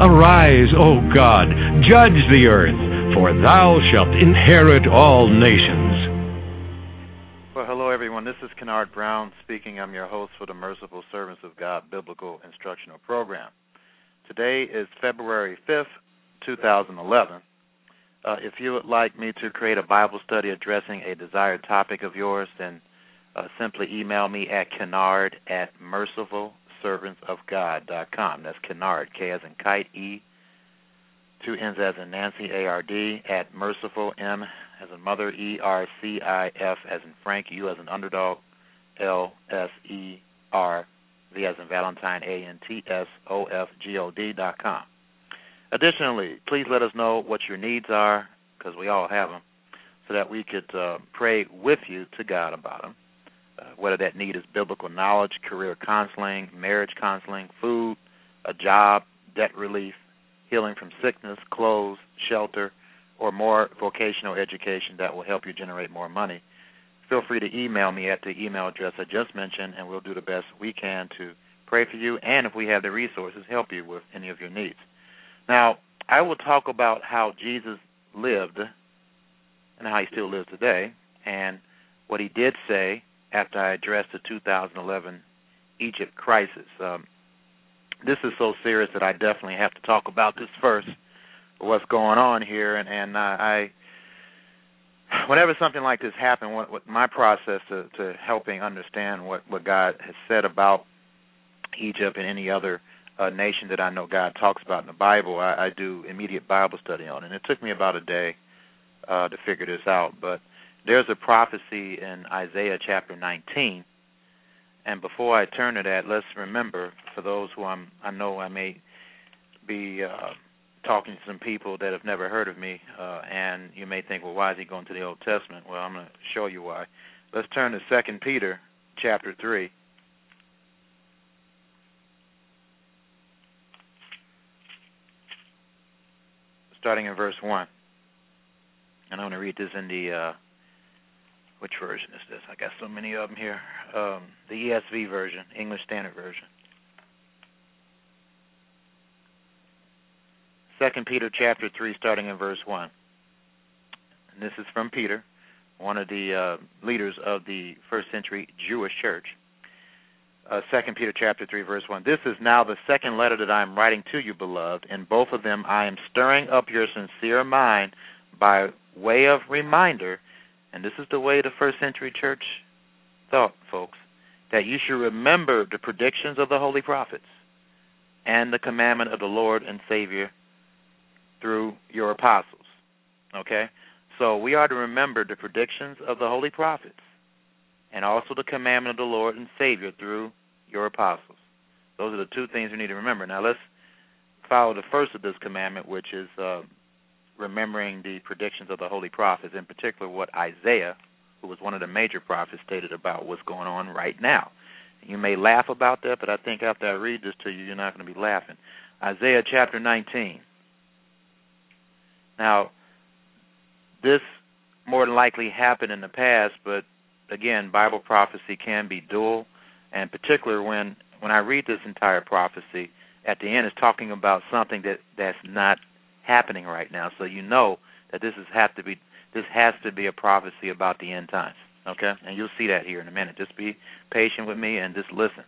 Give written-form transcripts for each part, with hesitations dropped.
Arise, O God, judge the earth, for thou shalt inherit all nations. Well, hello everyone, this is Kennard Brown speaking. I'm your host for the Merciful Servants of God Biblical Instructional Program. Today is February 5th, 2011. If you would like me to create a Bible study addressing a desired topic of yours, then simply email me at kennard@mercifulservantsofgod.com. That's Kennard, K as in kite, E, two N's as in Nancy, A-R-D, at merciful, M as in mother, E-R-C-I-F as in Frank, U as in underdog, L-S-E-R-V as in Valentine, A-N-T-S-O-F-G-O-D.com. Additionally, please let us know what your needs are, because we all have them, so that we could pray with you to God about them. Whether that need is biblical knowledge, career counseling, marriage counseling, food, a job, debt relief, healing from sickness, clothes, shelter, or more vocational education that will help you generate more money, feel free to email me at the email address I just mentioned, and we'll do the best we can to pray for you and, if we have the resources, help you with any of your needs. Now, I will talk about how Jesus lived and how he still lives today and what he did say after I addressed the 2011 Egypt crisis. This is so serious that I definitely have to talk about this first, what's going on here. And whenever something like this happened, what my process to helping understand what God has said about Egypt and any other nation that I know God talks about in the Bible, I do immediate Bible study on. And it took me about a day to figure this out, but there's a prophecy in Isaiah chapter 19, and before I turn to that, let's remember, for those who I know I may be talking to some people that have never heard of me, and you may think, well, why is he going to the Old Testament? Well, I'm going to show you why. Let's turn to 2 Peter chapter 3. 1. And I'm going to read this in the which version is this? I got so many of them here. The ESV version, English Standard Version. 2 Peter chapter 3, starting in verse 1. And this is from Peter, one of the leaders of the first century Jewish church. 2 Peter chapter 3, verse 1. This is now the second letter that I am writing to you, beloved. In both of them I am stirring up your sincere mind by way of reminder. And this is the way the first century church thought, folks, that you should remember the predictions of the holy prophets and the commandment of the Lord and Savior through your apostles. Okay? So we are to remember the predictions of the holy prophets and also the commandment of the Lord and Savior through your apostles. Those are the two things we need to remember. Now let's follow the first of this commandment, which is remembering the predictions of the holy prophets, in particular what Isaiah, who was one of the major prophets, stated about what's going on right now. You may laugh about that, but I think after I read this to you, you're not going to be laughing. Isaiah chapter 19. Now, this more than likely happened in the past, but again, Bible prophecy can be dual, and particularly when I read this entire prophecy, at the end it's talking about something that's not happening right now, so you know that this has to be a prophecy about the end times. Okay, and you'll see that here in a minute. Just be patient with me and just listen.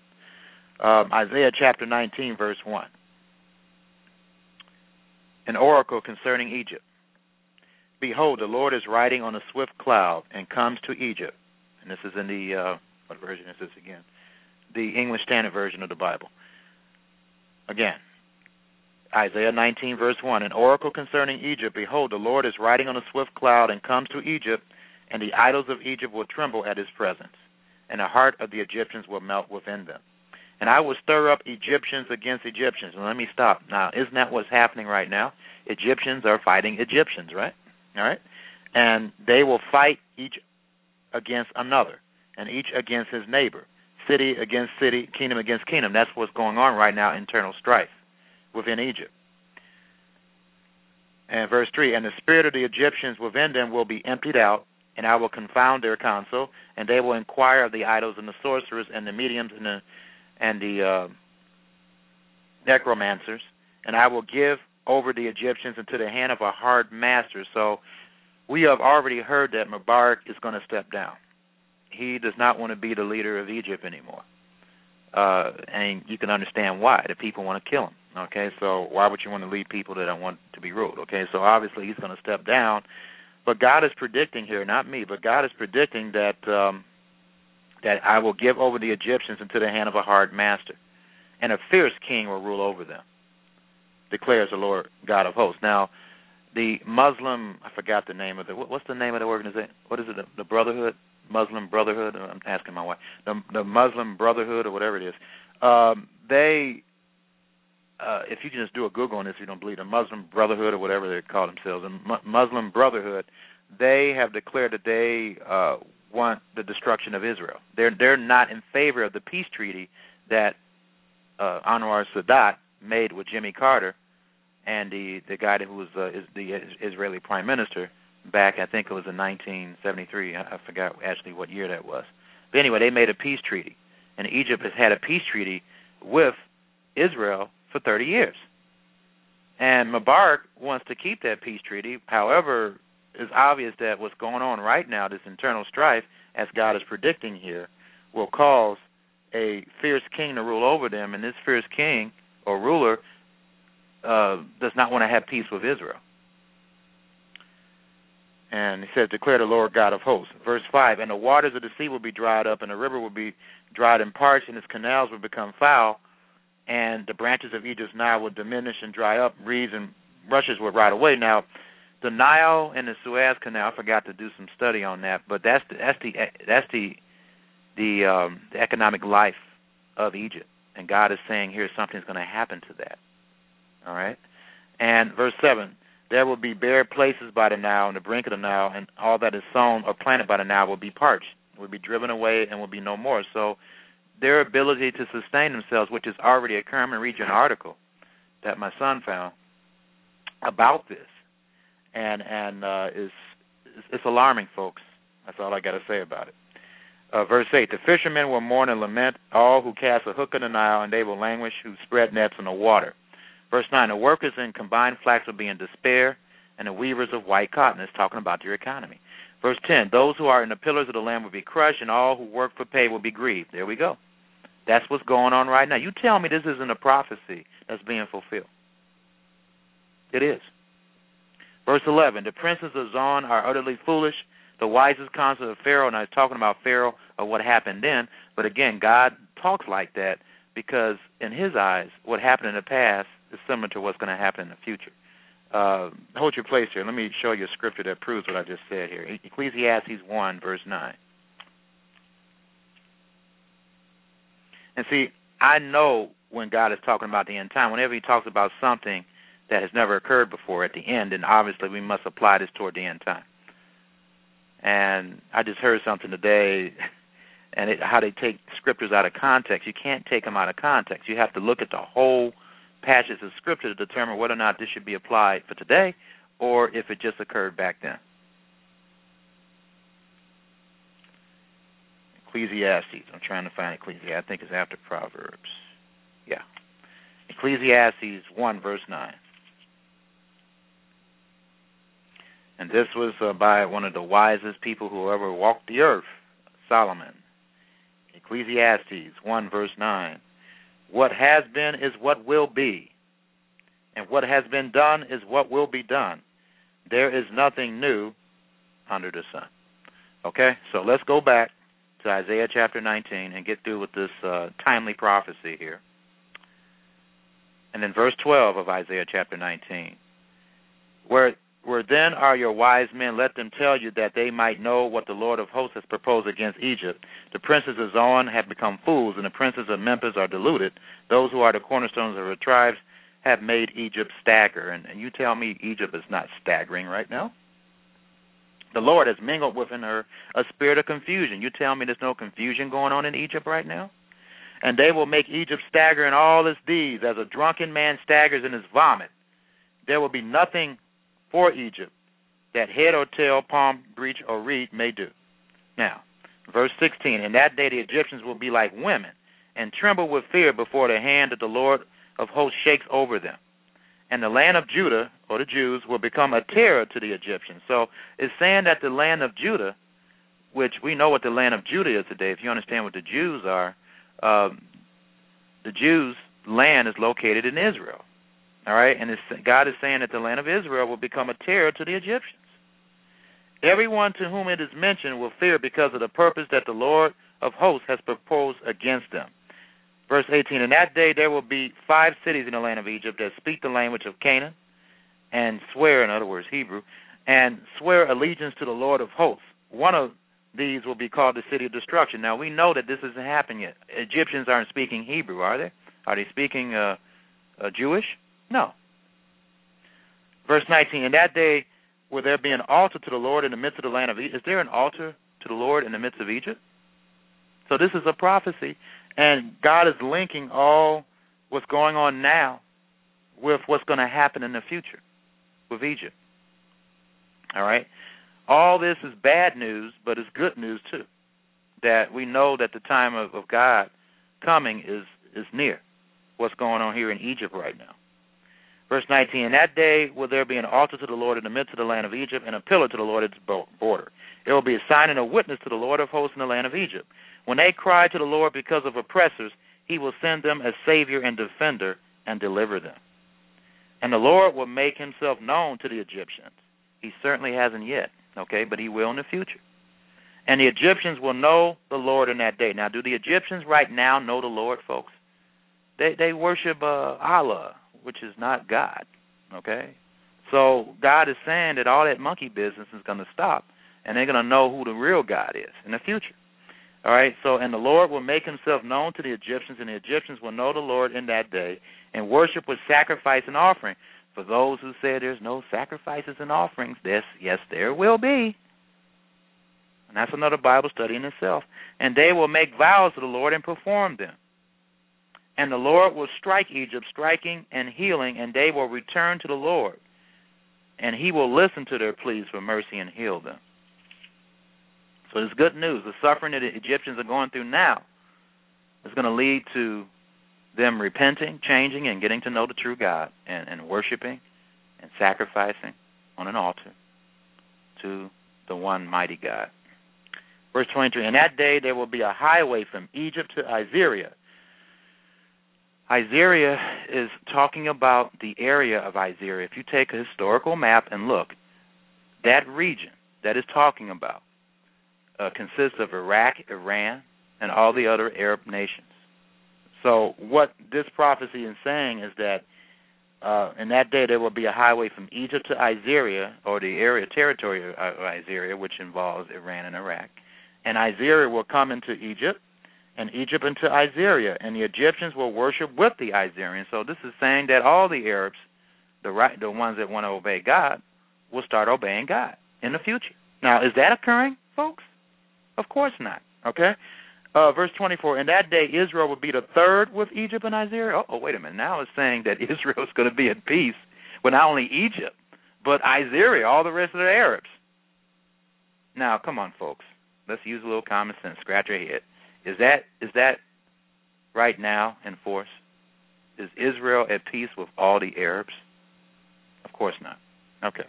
Isaiah chapter 19, verse 1. an oracle concerning Egypt. Behold, the Lord is riding on a swift cloud and comes to Egypt. And this is in the, what version is this again? The English Standard Version of the Bible. Again, Isaiah 19, verse 1, an oracle concerning Egypt. Behold, the Lord is riding on a swift cloud and comes to Egypt, and the idols of Egypt will tremble at his presence, and the heart of the Egyptians will melt within them. And I will stir up Egyptians against Egyptians. And let me stop. Now, isn't that what's happening right now? Egyptians are fighting Egyptians, right? All right? And they will fight each against another, and each against his neighbor, city against city, kingdom against kingdom. That's what's going on right now, internal strife within Egypt. And verse 3, and the spirit of the Egyptians within them will be emptied out, and I will confound their counsel, and they will inquire of the idols and the sorcerers and the mediums and the necromancers, and I will give over the Egyptians into the hand of a hard master. So we have already heard that Mubarak is going to step down. He does not want to be the leader of Egypt anymore. And you can understand why. The people want to kill him. Okay, so why would you want to lead people that don't want to be ruled? Okay, so obviously he's going to step down. But God is predicting here, not me, but God is predicting that that I will give over the Egyptians into the hand of a hard master, and a fierce king will rule over them, declares the Lord God of hosts. Now, the Muslim, I forgot the name of the, what's the name of the organization? What is it, the Brotherhood, Muslim Brotherhood? I'm asking my wife. The Muslim Brotherhood or whatever it is. If you can just do a Google on this if you don't believe, the Muslim Brotherhood or whatever they call themselves, the Muslim Brotherhood, they have declared that they want the destruction of Israel. They're not in favor of the peace treaty that Anwar Sadat made with Jimmy Carter and the guy who was the Israeli prime minister back, I think it was in 1973. I forgot actually what year that was. But anyway, they made a peace treaty, and Egypt has had a peace treaty with Israel for 30 years. And Mubarak wants to keep that peace treaty. However, it's obvious that what's going on right now, this internal strife, as God is predicting here, will cause a fierce king to rule over them, and this fierce king or ruler does not want to have peace with Israel. And he says, declare the Lord God of hosts. Verse 5, and the waters of the sea will be dried up, and the river will be dried and parched, and its canals will become foul, and the branches of Egypt's Nile will diminish and dry up, reeds and rushes will rot away. Now, the Nile and the Suez Canal, I forgot to do some study on that, but that's the economic life of Egypt. And God is saying here something's going to happen to that. All right? And verse 7, there will be bare places by the Nile and the brink of the Nile, and all that is sown or planted by the Nile will be parched, will be driven away, and will be no more. So their ability to sustain themselves, which is already occurring, I'm going to read you an article that my son found about this. And it's alarming, folks. That's all I got to say about it. Verse 8, the fishermen will mourn and lament, all who cast a hook in the Nile, and they will languish who spread nets in the water. Verse 9, the workers in combined flax will be in despair, and the weavers of white cotton is talking about your economy. Verse 10, those who are in the pillars of the land will be crushed, and all who work for pay will be grieved. There we go. That's what's going on right now. You tell me this isn't a prophecy that's being fulfilled. It is. Verse 11, the princes of Zion are utterly foolish, the wisest counsel of Pharaoh, and I was talking about Pharaoh or what happened then, but again, God talks like that because in his eyes, what happened in the past is similar to what's going to happen in the future. Hold your place here. Let me show you a scripture that proves what I just said here. Ecclesiastes 1, verse 9. And see, I know when God is talking about the end time, whenever he talks about something that has never occurred before at the end, and obviously we must apply this toward the end time. And I just heard something today, and how they take scriptures out of context. You can't take them out of context. You have to look at the whole passage of scripture to determine whether or not this should be applied for today or if it just occurred back then. Ecclesiastes. I'm trying to find Ecclesiastes. I think it's after Proverbs. Yeah. Ecclesiastes 1, verse 9. And this was by one of the wisest people who ever walked the earth, Solomon. Ecclesiastes 1, verse 9. What has been is what will be, and what has been done is what will be done. There is nothing new under the sun. Okay, so let's go back to Isaiah chapter 19 and get through with this timely prophecy here. And then verse 12 of Isaiah chapter 19. Where then are your wise men? Let them tell you that they might know what the Lord of hosts has proposed against Egypt. The princes of Zion have become fools, and the princes of Memphis are deluded. Those who are the cornerstones of her tribes have made Egypt stagger. And you tell me Egypt is not staggering right now? The Lord has mingled within her a spirit of confusion. You tell me there's no confusion going on in Egypt right now? And they will make Egypt stagger in all his deeds, as a drunken man staggers in his vomit. There will be nothing for Egypt that head or tail, palm, breech, or reed may do. Now, verse 16, in that day the Egyptians will be like women and tremble with fear before the hand that the Lord of hosts shakes over them. And the land of Judah, or the Jews, will become a terror to the Egyptians. So it's saying that the land of Judah, which we know what the land of Judah is today, if you understand what the Jews are, the Jews' land is located in Israel. All right, and God is saying that the land of Israel will become a terror to the Egyptians. Everyone to whom it is mentioned will fear because of the purpose that the Lord of hosts has proposed against them. Verse 18, in that day there will be 5 cities in the land of Egypt that speak the language of Canaan and swear, in other words, Hebrew, and swear allegiance to the Lord of hosts. One of these will be called the city of destruction. Now, we know that this isn't happening yet. Egyptians aren't speaking Hebrew, are they? Are they speaking Jewish? No. Verse 19, in that day will there be an altar to the Lord in the midst of the land of Egypt? Is there an altar to the Lord in the midst of Egypt? So this is a prophecy, and God is linking all what's going on now with what's going to happen in the future with Egypt. All right? All this is bad news, but it's good news, too, that we know that the time of God coming is near, what's going on here in Egypt right now. Verse 19, in that day will there be an altar to the Lord in the midst of the land of Egypt and a pillar to the Lord at its border. It will be a sign and a witness to the Lord of hosts in the land of Egypt. When they cry to the Lord because of oppressors, he will send them a savior and defender and deliver them. And the Lord will make himself known to the Egyptians. He certainly hasn't yet, okay, but he will in the future. And the Egyptians will know the Lord in that day. Now, do the Egyptians right now know the Lord, folks? They worship Allah, which is not God, okay? So God is saying that all that monkey business is going to stop, and they're going to know who the real God is in the future, all right? So, and the Lord will make himself known to the Egyptians, and the Egyptians will know the Lord in that day and worship with sacrifice and offering. For those who say there's no sacrifices and offerings, yes, there will be. And that's another Bible study in itself. And they will make vows to the Lord and perform them. And the Lord will strike Egypt, striking and healing, and they will return to the Lord. And he will listen to their pleas for mercy and heal them. So it's good news. The suffering that the Egyptians are going through now is going to lead to them repenting, changing, and getting to know the true God, and worshiping and sacrificing on an altar to the one mighty God. Verse 23, in that day there will be a highway from Egypt to Assyria. Assyria is talking about the area of Assyria. If you take a historical map and look, that region that it's talking about consists of Iraq, Iran, and all the other Arab nations. So what this prophecy is saying is that in that day there will be a highway from Egypt to Assyria, or the area territory of Assyria, which involves Iran and Iraq. And Assyria will come into Egypt, and Egypt into Assyria, and the Egyptians will worship with the Assyrians. So this is saying that all the Arabs, the ones that want to obey God, will start obeying God in the future. Now, is that occurring, folks? Of course not, okay? Verse 24, in that day Israel will be the third with Egypt and Assyria. Oh, wait a minute. Now it's saying that Israel is going to be at peace with not only Egypt, but Assyria, all the rest of the Arabs. Now, come on, folks. Let's use a little common sense. Scratch your head. Is that right now in force? Is Israel at peace with all the Arabs? Of course not. Okay.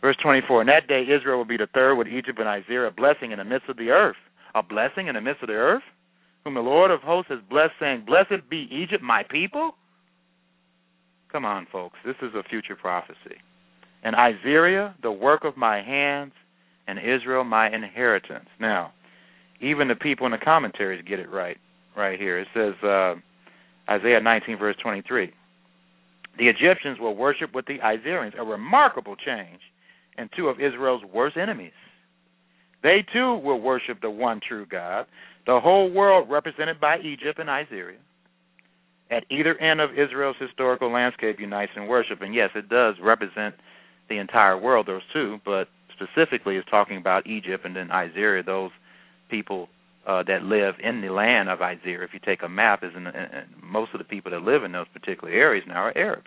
Verse 24, in that day Israel will be the third with Egypt and Assyria, a blessing in the midst of the earth. A blessing in the midst of the earth? Whom the Lord of hosts has blessed, saying, blessed be Egypt, my people, Come on, folks. This is a future prophecy. And Assyria, the work of my hands, and Israel, my inheritance. Now, even the people in the commentaries get it right here. It says, Isaiah 19, verse 23, the Egyptians will worship with the Assyrians, a remarkable change, and two of Israel's worst enemies. They, too, will worship the one true God, the whole world represented by Egypt and Assyria. At either end of Israel's historical landscape unites in worship. And, yes, it does represent the entire world, those two, but specifically is talking about Egypt and then Assyria, those people that live in the land of Assyria. If you take a map, most of the people that live in those particular areas now are Arabs.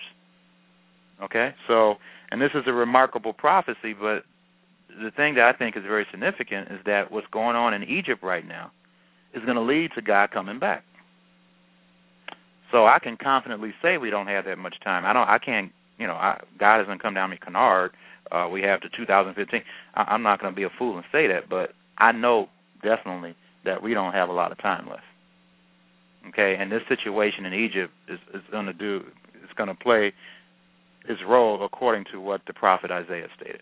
Okay? So, and this is a remarkable prophecy, but the thing that I think is very significant is that what's going on in Egypt right now is going to lead to God coming back. So I can confidently say we don't have that much time. God doesn't come down to Kennard. We have to 2015. I'm not going to be a fool and say that, but I know definitely that we don't have a lot of time left. Okay, and this situation in Egypt is going to play its role according to what the prophet Isaiah stated.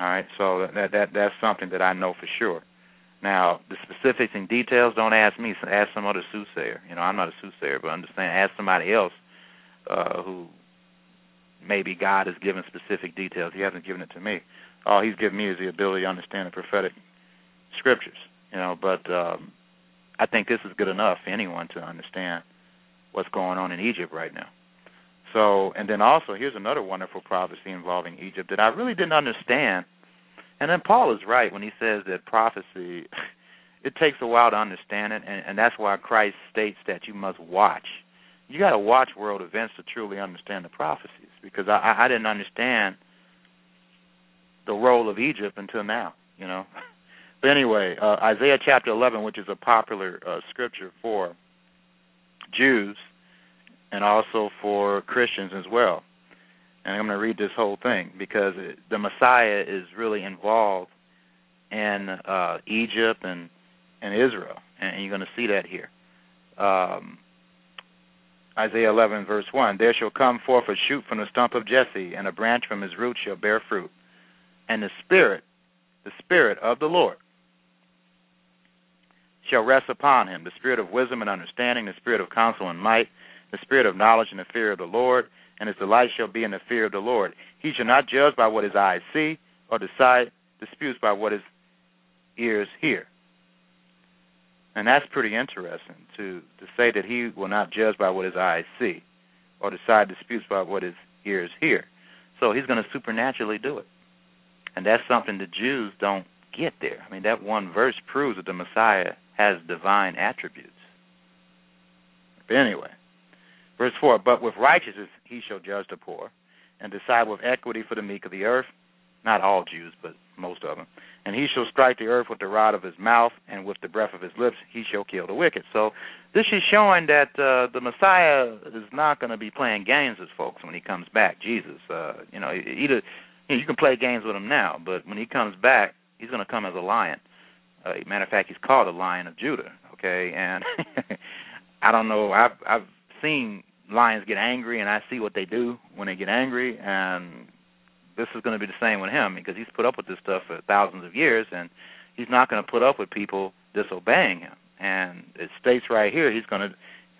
All right, so that's something that I know for sure. Now, the specifics and details, don't ask me. Ask some other soothsayer. I'm not a soothsayer, but understand, ask somebody else who maybe God has given specific details. He hasn't given it to me. All he's given me is the ability to understand the prophetic scriptures. But I think this is good enough for anyone to understand what's going on in Egypt right now. So, and then also, here's another wonderful prophecy involving Egypt that I really didn't understand. And then Paul is right when he says that prophecy, it takes a while to understand it, and that's why Christ states that you must watch. You got to watch world events to truly understand the prophecies, because I didn't understand the role of Egypt until now, But anyway, Isaiah chapter 11, which is a popular scripture for Jews and also for Christians as well. And I'm going to read this whole thing because the Messiah is really involved in Egypt and Israel. And you're going to see that here. Isaiah 11, verse 1, there shall come forth a shoot from the stump of Jesse, and a branch from his root shall bear fruit. And the Spirit of the Lord, shall rest upon him, the Spirit of wisdom and understanding, the Spirit of counsel and might, the Spirit of knowledge and the fear of the Lord, and his delight shall be in the fear of the Lord. He shall not judge by what his eyes see, or decide disputes by what his ears hear. And that's pretty interesting, to say that he will not judge by what his eyes see, or decide disputes by what his ears hear. So he's going to supernaturally do it. And that's something the Jews don't get there. I mean, that one verse proves that the Messiah has divine attributes. But anyway, verse 4, but with righteousness he shall judge the poor, and decide with equity for the meek of the earth, not all Jews, but most of them. And he shall strike the earth with the rod of his mouth, and with the breath of his lips he shall kill the wicked. So this is showing that the Messiah is not going to be playing games with folks when he comes back. Jesus, you can play games with him now, but when he comes back, he's going to come as a lion. Matter of fact, he's called the Lion of Judah. Okay, and I don't know. I've seen lions get angry, and I see what they do when they get angry, and this is going to be the same with him, because he's put up with this stuff for thousands of years, and he's not going to put up with people disobeying him. And it states right here, he's going to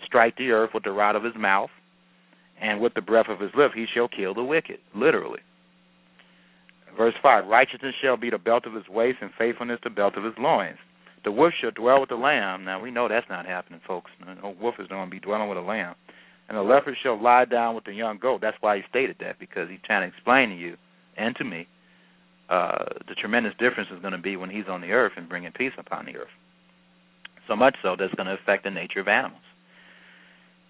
strike the earth with the rod of his mouth, and with the breath of his lip he shall kill the wicked, literally. Verse 5, righteousness shall be the belt of his waist, and faithfulness the belt of his loins. The wolf shall dwell with the lamb. Now, we know that's not happening, folks. No wolf is going to be dwelling with a lamb. And the leopard shall lie down with the young goat. That's why he stated that, because he's trying to explain to you and to me the tremendous difference is going to be when he's on the earth and bringing peace upon the earth. So much so that's going to affect the nature of animals.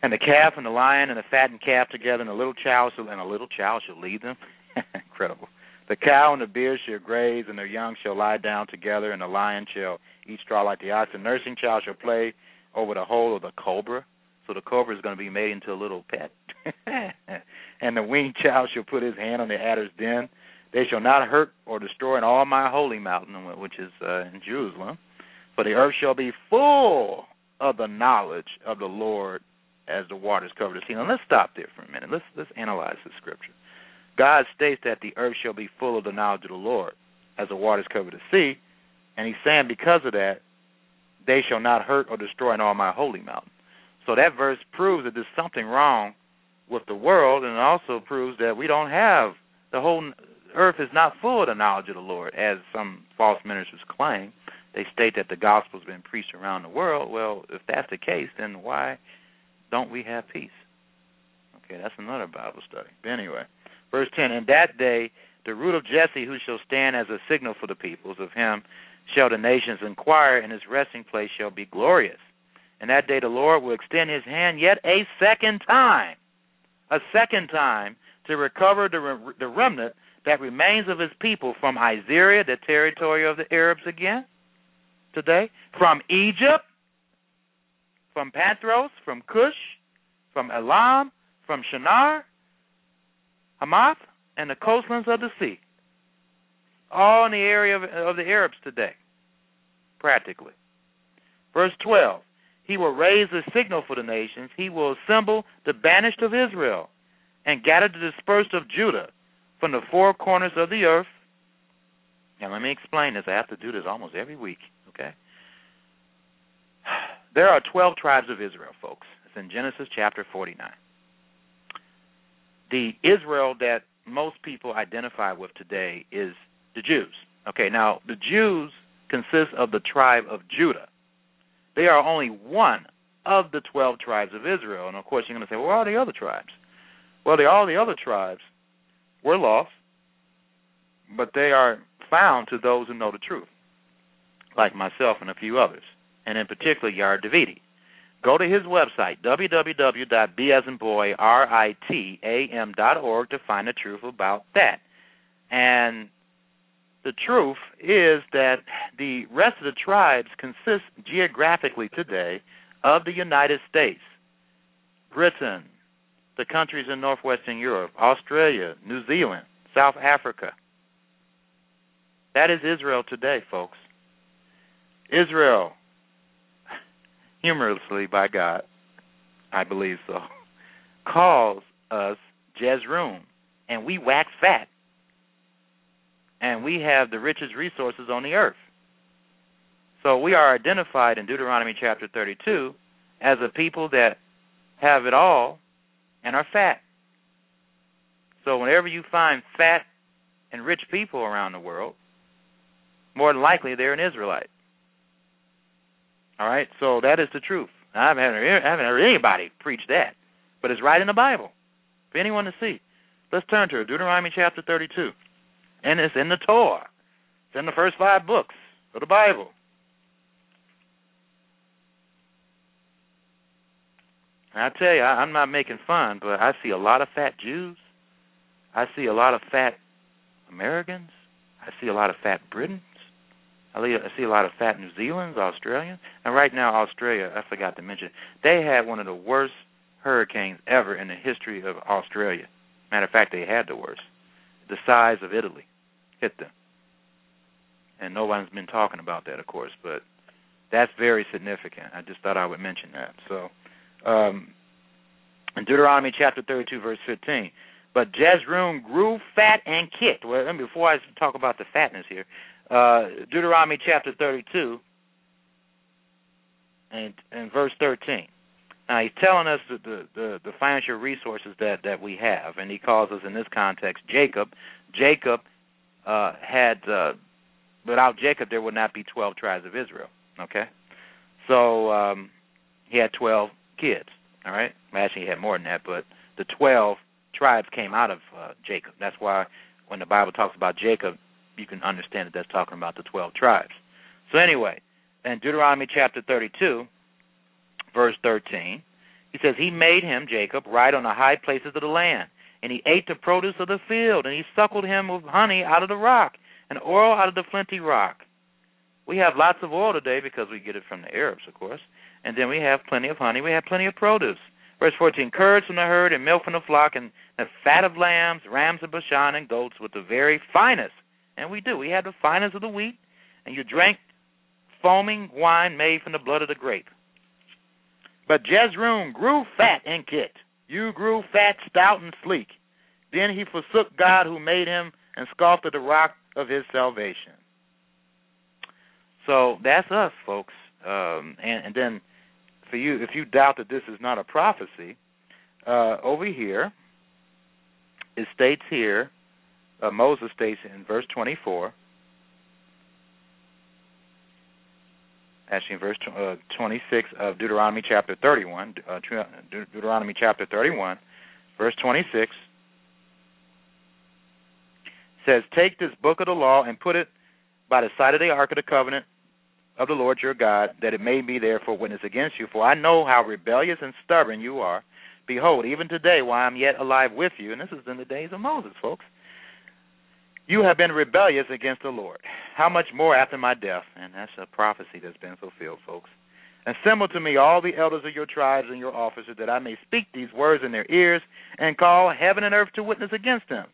And the calf and the lion and the fattened calf together, and a little child shall lead them. Incredible. The cow and the bear shall graze, and their young shall lie down together, and the lion shall eat straw like the ox. The nursing child shall play over the hole of the cobra. So the cobra is going to be made into a little pet. And the winged child shall put his hand on the adder's den. They shall not hurt or destroy in all my holy mountain, which is in Jerusalem. For the earth shall be full of the knowledge of the Lord as the waters cover the sea. Now, let's stop there for a minute. Let's analyze this scripture. God states that the earth shall be full of the knowledge of the Lord as the waters cover the sea, and he's saying because of that, they shall not hurt or destroy in all my holy mountain. So that verse proves that there's something wrong with the world, and it also proves that we don't have, the whole earth is not full of the knowledge of the Lord, as some false ministers claim. They state that the gospel's been preached around the world. Well, if that's the case, then why don't we have peace? Okay, that's another Bible study. But anyway, verse 10, in that day the root of Jesse, who shall stand as a signal for the peoples, of him shall the nations inquire, and his resting place shall be glorious. In that day the Lord will extend his hand yet a second time, to recover the remnant that remains of his people from Assyria, the territory of the Arabs again today, from Egypt, from Pathros, from Cush, from Elam, from Shinar, Hamath, and the coastlands of the sea, all in the area of the Arabs today, practically. Verse 12, he will raise a signal for the nations. He will assemble the banished of Israel and gather the dispersed of Judah from the four corners of the earth. Now, let me explain this. I have to do this almost every week, okay? There are 12 tribes of Israel, folks. It's in Genesis chapter 49. The Israel that most people identify with today is the Jews. Okay, now, the Jews consist of the tribe of Judah. They are only one of the 12 tribes of Israel. And, of course, you're going to say, well, where are the other tribes? Well, all the other tribes were lost, but they are found to those who know the truth, like myself and a few others, and in particular, Yair Davidi. Go to his website, www.bsandboyritam.org, to find the truth about that. And the truth is that the rest of the tribes consist geographically today of the United States, Britain, the countries in northwestern Europe, Australia, New Zealand, South Africa. That is Israel today, folks. Israel, humorously by God, I believe so, calls us Jezreel, and we wax fat, and we have the richest resources on the earth. So we are identified in Deuteronomy chapter 32 as a people that have it all and are fat. So whenever you find fat and rich people around the world, more than likely they're an Israelite. All right? So that is the truth. Now, I haven't heard anybody preach that, but it's right in the Bible for anyone to see. Let's turn to it, Deuteronomy chapter 32. And it's in the Torah. It's in the first 5 books of the Bible. And I tell you, I'm not making fun, but I see a lot of fat Jews. I see a lot of fat Americans. I see a lot of fat Britons. I see a lot of fat New Zealanders, Australians. And right now, Australia, I forgot to mention, they had one of the worst hurricanes ever in the history of Australia. Matter of fact, they had the worst. The size of Italy hit them. And no one's been talking about that, of course, but that's very significant. I just thought I would mention that. So, in Deuteronomy chapter 32, verse 15, but Jezreel grew fat and kicked. Well, and before I talk about the fatness here, Deuteronomy chapter 32 and verse 13. Now, he's telling us the financial resources that we have, and he calls us in this context Jacob. Without Jacob, there would not be 12 tribes of Israel, okay? So he had 12 kids, all right? Well, actually, he had more than that, but the 12 tribes came out of Jacob. That's why when the Bible talks about Jacob, you can understand that that's talking about the 12 tribes. So anyway, in Deuteronomy chapter 32, verse 13, he says, he made him, Jacob, ride on the high places of the land, and he ate the produce of the field, and he suckled him with honey out of the rock, and oil out of the flinty rock. We have lots of oil today because we get it from the Arabs, of course. And then we have plenty of honey. We have plenty of produce. Verse 14, curds from the herd and milk from the flock and the fat of lambs, rams of Bashan and goats with the very finest. And we do. We had the finest of the wheat. And you drank foaming wine made from the blood of the grape. But Jezreel grew fat and kit. You grew fat, stout, and sleek. Then he forsook God who made him and scoffed at the rock of his salvation. So that's us, folks. And then for you, if you doubt that this is not a prophecy, over here, it states here, Moses states in verse 24, actually in verse 26 of Deuteronomy chapter 31, Deuteronomy chapter 31, verse 26, says, "Take this book of the law and put it by the side of the ark of the covenant of the Lord your God, that it may be there for witness against you. For I know how rebellious and stubborn you are. Behold, even today, while I am yet alive with you," and this is in the days of Moses, folks, "you have been rebellious against the Lord. How much more after my death?" And that's a prophecy that's been fulfilled, folks. "Assemble to me all the elders of your tribes and your officers, that I may speak these words in their ears and call heaven and earth to witness against them.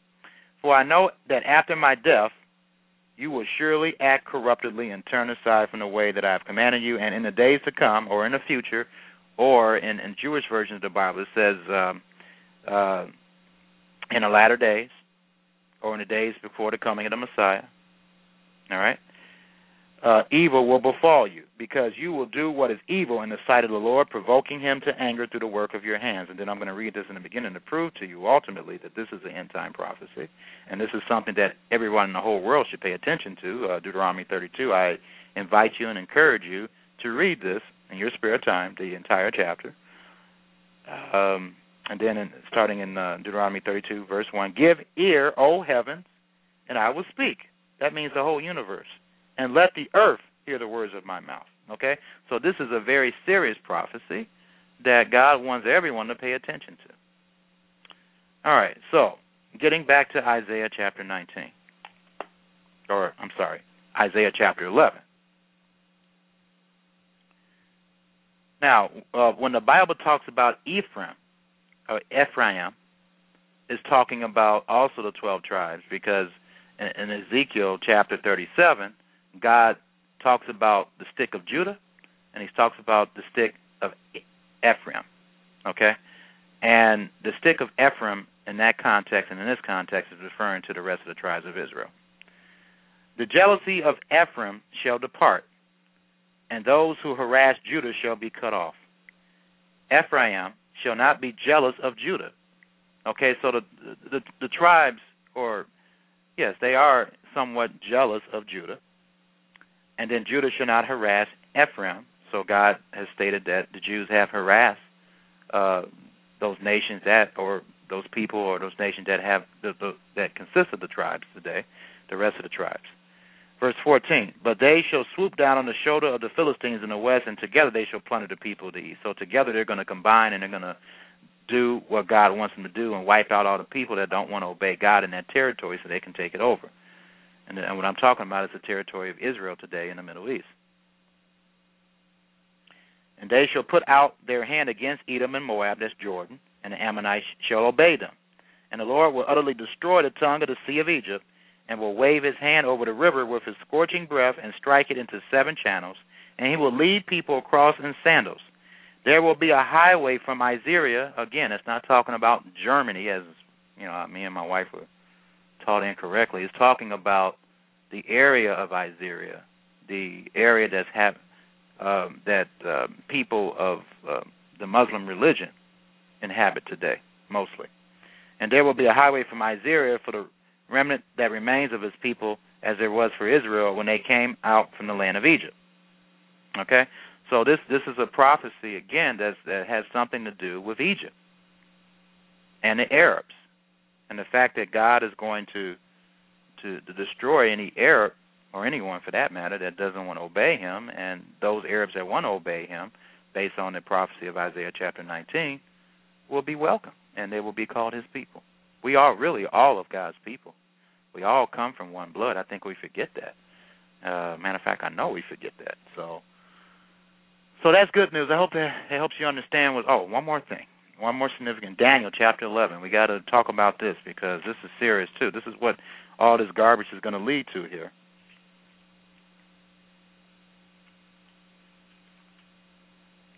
For I know that after my death you will surely act corruptedly and turn aside from the way that I have commanded you." And in the days to come, or in the future, or in Jewish versions of the Bible, it says in the latter days, or in the days before the coming of the Messiah, all right, evil will befall you, because you will do what is evil in the sight of the Lord, provoking him to anger through the work of your hands. And then I'm going to read this in the beginning to prove to you ultimately that this is an end-time prophecy, and this is something that everyone in the whole world should pay attention to, Deuteronomy 32. I invite you and encourage you to read this in your spare time, the entire chapter. And then starting in Deuteronomy 32, verse 1, "Give ear, O heavens, and I will speak." That means the whole universe. "And let the earth hear the words of my mouth." Okay? So this is a very serious prophecy that God wants everyone to pay attention to. All right, so getting back to Isaiah chapter 19. Or, I'm sorry, Isaiah chapter 11. Now, when the Bible talks about Ephraim is talking about also the 12 tribes, because in Ezekiel chapter 37, God talks about the stick of Judah, and he talks about the stick of Ephraim, okay? And the stick of Ephraim in that context and in this context is referring to the rest of the tribes of Israel. "The jealousy of Ephraim shall depart, and those who harass Judah shall be cut off. Ephraim shall not be jealous of Judah." Okay, so the tribes, or yes, they are somewhat jealous of Judah. And then Judah shall not harass Ephraim. So God has stated that the Jews have harassed those nations that, or those people, or those nations that have that consist of the tribes today, the rest of the tribes. Verse 14, "But they shall swoop down on the shoulder of the Philistines in the west, and together they shall plunder the people of the east." So together they're going to combine, and they're going to do what God wants them to do and wipe out all the people that don't want to obey God in that territory so they can take it over. And what I'm talking about is the territory of Israel today in the Middle East. "And they shall put out their hand against Edom and Moab," that's Jordan, "and the Ammonites shall obey them. And the Lord will utterly destroy the tongue of the sea of Egypt, and will wave his hand over the river with his scorching breath and strike it into 7 channels, and he will lead people across in sandals. There will be a highway from Assyria." Again, it's not talking about Germany, as you know, me and my wife were taught incorrectly. It's talking about the area of Assyria, the area that's people of the Muslim religion inhabit today, mostly. "And there will be a highway from Assyria for the remnant that remains of his people, as there was for Israel when they came out from the land of Egypt." Okay? So this is a prophecy, again, that has something to do with Egypt and the Arabs, and the fact that God is going to destroy any Arab, or anyone for that matter, that doesn't want to obey him, and those Arabs that want to obey him, based on the prophecy of Isaiah chapter 19, will be welcome, and they will be called his people. We are really all of God's people. We all come from one blood. I think we forget that. Matter of fact, I know we forget that. So that's good news. I hope that it helps you understand. One more thing. One more significant. Daniel chapter 11. We got to talk about this, because this is serious too. This is what all this garbage is going to lead to here.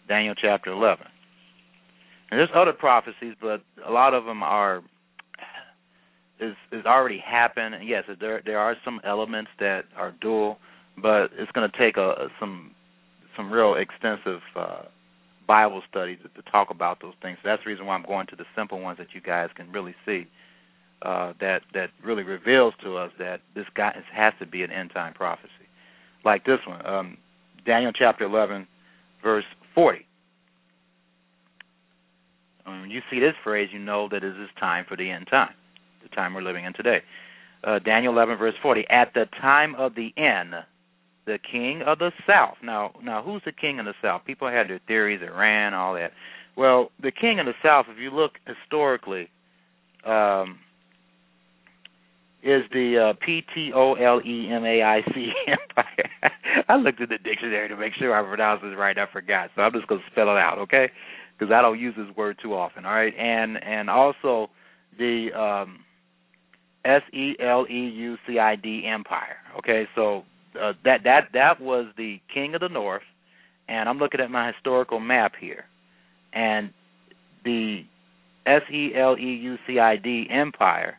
Daniel chapter 11. And there's other prophecies, but a lot of them is already happened. And yes, there are some elements that are dual, but it's going to take some real extensive Bible study to talk about those things. So that's the reason why I'm going to the simple ones that you guys can really see. That really reveals to us that this guy has to be an end-time prophecy. Like this one, Daniel chapter 11, verse 40. When you see this phrase, you know that it is time for the end time, the time we're living in today. Daniel 11, verse 40, at the time of the end, the king of the south. Now, who's the king of the south? People had their theories, Iran, all that. Well, the king of the south, if you look historically, is the Ptolemaic Empire. I looked at the dictionary to make sure I pronounced this right. I forgot, so I'm just going to spell it out, okay? Because I don't use this word too often, all right? And also the Seleucid Empire, okay? So that was the king of the north, and I'm looking at my historical map here, and the Seleucid Empire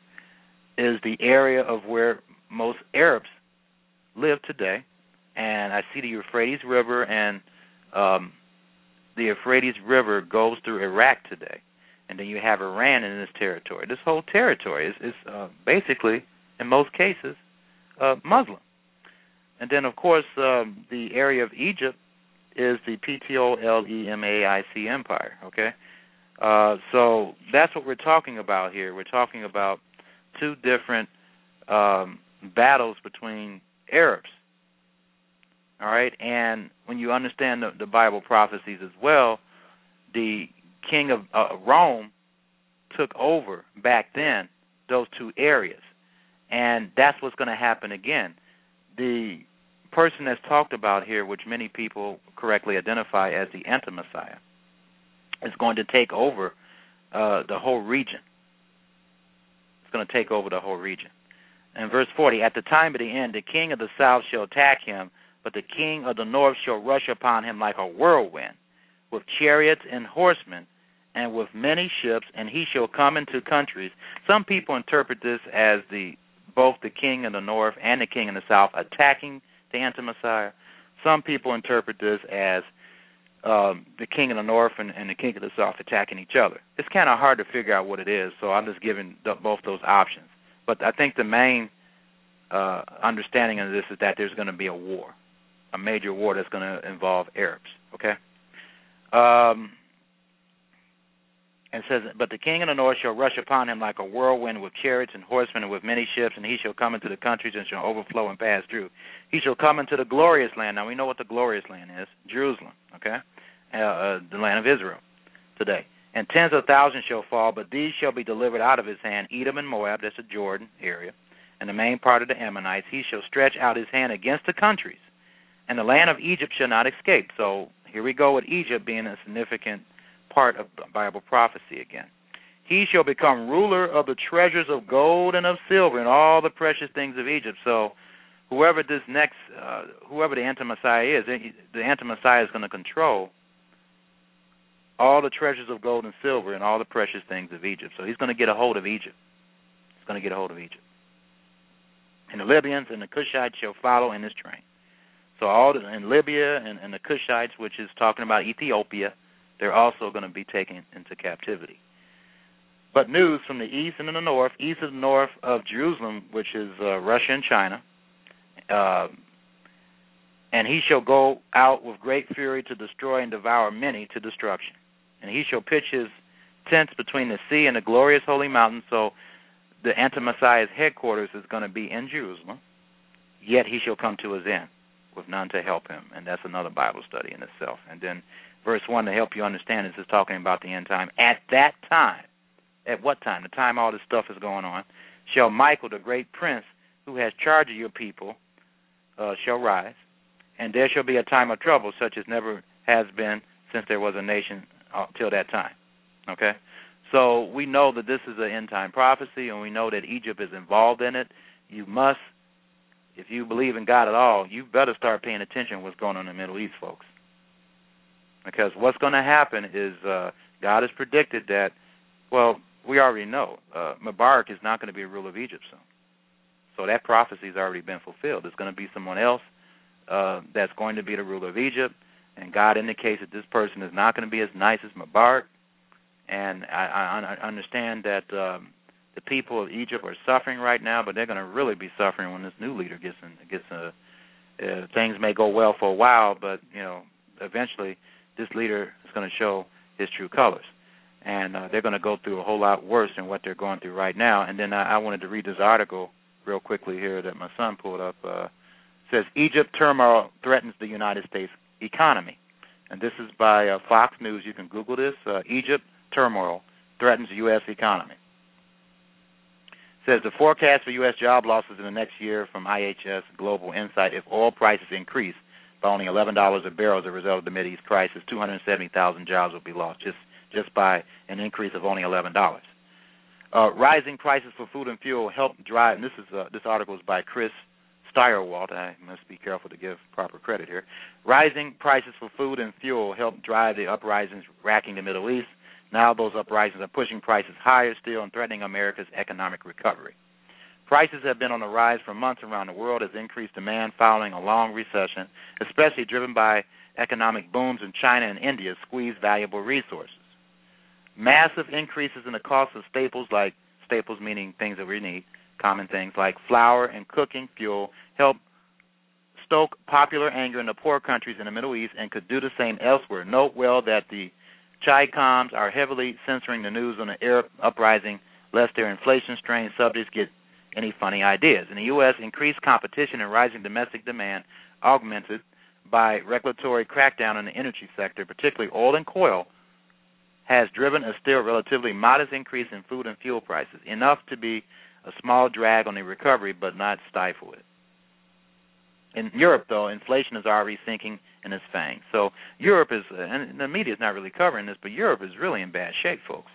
is the area of where most Arabs live today. And I see the Euphrates River, and the Euphrates River goes through Iraq today. And then you have Iran in this territory. This whole territory is basically, in most cases, Muslim. And then, of course, the area of Egypt is the Ptolemaic Empire, okay? So that's what we're talking about here. We're talking about two different battles between Arabs, all right? And when you understand the Bible prophecies as well, the king of Rome took over back then those two areas, and that's what's going to happen again. The person that's talked about here, which many people correctly identify as the Anti-Messiah, is going to take over the whole region. It's going to take over the whole region. And verse 40, at the time of the end, the king of the south shall attack him, but the king of the north shall rush upon him like a whirlwind, with chariots and horsemen, and with many ships, and he shall come into countries. Some people interpret this as both the king of the north and the king of the south attacking the Anti-Messiah. Some people interpret this as the king of the north and the king of the south attacking each other. It's kind of hard to figure out what it is, so I'm just giving both those options. But I think the main understanding of this is that there's going to be a war, a major war that's going to involve Arabs, okay? And says, but the king of the north shall rush upon him like a whirlwind with chariots and horsemen and with many ships, and he shall come into the countries and shall overflow and pass through. He shall come into the glorious land. Now, we know what the glorious land is, Jerusalem, okay, the land of Israel today. And tens of thousands shall fall, but these shall be delivered out of his hand, Edom and Moab, that's the Jordan area, and the main part of the Ammonites. He shall stretch out his hand against the countries, and the land of Egypt shall not escape. So here we go with Egypt being a significant part of Bible prophecy again. He shall become ruler of the treasures of gold and of silver and all the precious things of Egypt. So whoever this next, whoever the Anti-Messiah is, the Anti-Messiah is going to control all the treasures of gold and silver and all the precious things of Egypt. So he's going to get a hold of Egypt. He's going to get a hold of Egypt. And the Libyans and the Cushites shall follow in his train. So in Libya and the Cushites, which is talking about Ethiopia, they're also going to be taken into captivity. But news from the east and in the north, east and north of Jerusalem, which is Russia and China, and he shall go out with great fury to destroy and devour many to destruction. And he shall pitch his tents between the sea and the glorious holy mountain. So the Anti-Messiah's headquarters is going to be in Jerusalem, yet he shall come to his end with none to help him. And that's another Bible study in itself. And then verse 1, to help you understand, this is talking about the end time. At that time, at what time? The time all this stuff is going on, shall Michael, the great prince, who has charge of your people, shall rise, and there shall be a time of trouble such as never has been since there was a nation till that time. Okay? So we know that this is an end-time prophecy, and we know that Egypt is involved in it. You must, if you believe in God at all, you better start paying attention to what's going on in the Middle East, folks. Because what's going to happen is God has predicted that, well, we already know, Mubarak is not going to be a ruler of Egypt soon. So that prophecy has already been fulfilled. There's going to be someone else that's going to be the ruler of Egypt, and God indicates that this person is not going to be as nice as Mubarak. And I understand that the people of Egypt are suffering right now, but they're going to really be suffering when this new leader gets in, things may go well for a while, but, you know, eventually this leader is going to show his true colors. And they're going to go through a whole lot worse than what they're going through right now. And then I wanted to read this article real quickly here that my son pulled up. It says, Egypt turmoil threatens the United States economy. And this is by Fox News. You can Google this. Egypt turmoil threatens the U.S. economy. It says, the forecast for U.S. job losses in the next year from IHS Global Insight, if oil prices increase by only $11 a barrel as a result of the Mideast crisis, 270,000 jobs will be lost just by an increase of only $11. Rising prices for food and fuel help drive, and this article is by Chris Steyerwalt. I must be careful to give proper credit here. Rising prices for food and fuel help drive the uprisings racking the Middle East. Now those uprisings are pushing prices higher still and threatening America's economic recovery. Prices have been on the rise for months around the world as increased demand following a long recession, especially driven by economic booms in China and India, squeeze valuable resources. Massive increases in the cost of staples meaning things that we need, common things like flour and cooking fuel, help stoke popular anger in the poor countries in the Middle East and could do the same elsewhere. Note well that the Chi-coms are heavily censoring the news on the Arab uprising lest their inflation-strained subjects get any funny ideas. In the U.S., increased competition and rising domestic demand augmented by regulatory crackdown in the energy sector, particularly oil and coal, has driven a still relatively modest increase in food and fuel prices, enough to be a small drag on the recovery but not stifle it. In Europe, though, inflation is already sinking in its fangs. So Europe is, and the media is not really covering this, but Europe is really in bad shape, folks,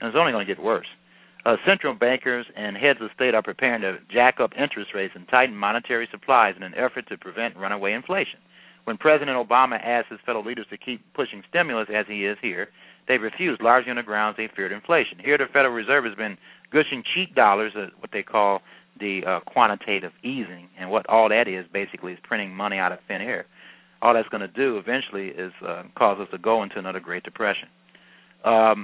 and it's only going to get worse. Central bankers and heads of state are preparing to jack up interest rates and tighten monetary supplies in an effort to prevent runaway inflation. When President Obama asked his fellow leaders to keep pushing stimulus as he is here, they refused, largely on the grounds they feared inflation. Here, the Federal Reserve has been gushing cheap dollars, what they call the quantitative easing, and what all that is basically is printing money out of thin air. All that's going to do eventually is cause us to go into another Great Depression. It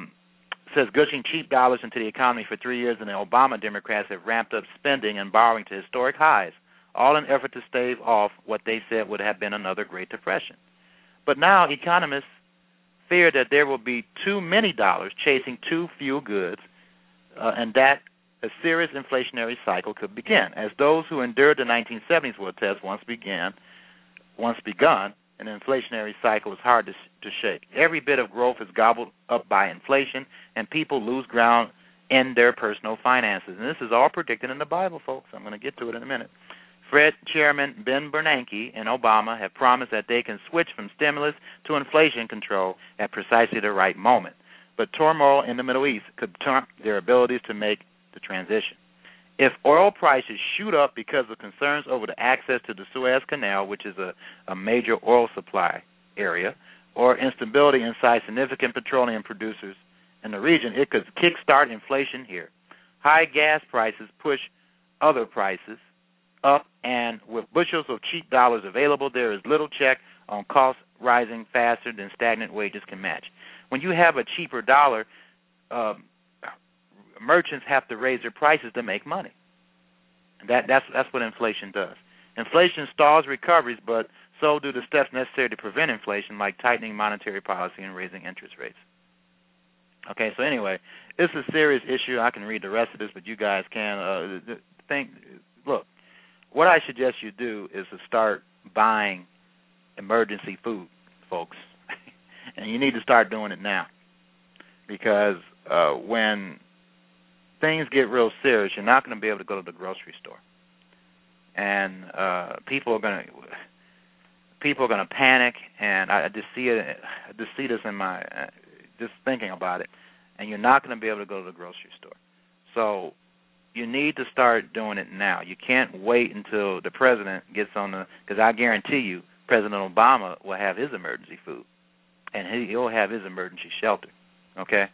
says gushing cheap dollars into the economy for 3 years, and the Obama Democrats have ramped up spending and borrowing to historic highs, all in an effort to stave off what they said would have been another Great Depression. But now economists fear that there will be too many dollars chasing too few goods, and that a serious inflationary cycle could begin, as those who endured the 1970s will attest once begun, an inflationary cycle is hard to shake. Every bit of growth is gobbled up by inflation, and people lose ground in their personal finances. And this is all predicted in the Bible, folks. I'm going to get to it in a minute. Fed Chairman Ben Bernanke and Obama have promised that they can switch from stimulus to inflation control at precisely the right moment. But turmoil in the Middle East could trump their abilities to make the transition. If oil prices shoot up because of concerns over the access to the Suez Canal, which is a major oil supply area, or instability inside significant petroleum producers in the region, it could kickstart inflation here. High gas prices push other prices up, and with bushels of cheap dollars available, there is little check on costs rising faster than stagnant wages can match. When you have a cheaper dollar, merchants have to raise their prices to make money. That's what inflation does. Inflation stalls recoveries, but so do the steps necessary to prevent inflation, like tightening monetary policy and raising interest rates. Okay, so anyway, it's a serious issue. I can read the rest of this, but you guys can think. Look, what I suggest you do is to start buying emergency food, folks, and you need to start doing it now, because when things get real serious, you're not going to be able to go to the grocery store, and people are going to panic. And I just see this in my just thinking about it, and you're not going to be able to go to the grocery store. So you need to start doing it now. You can't wait until the president gets on because I guarantee you, President Obama will have his emergency food and he'll have his emergency shelter, okay?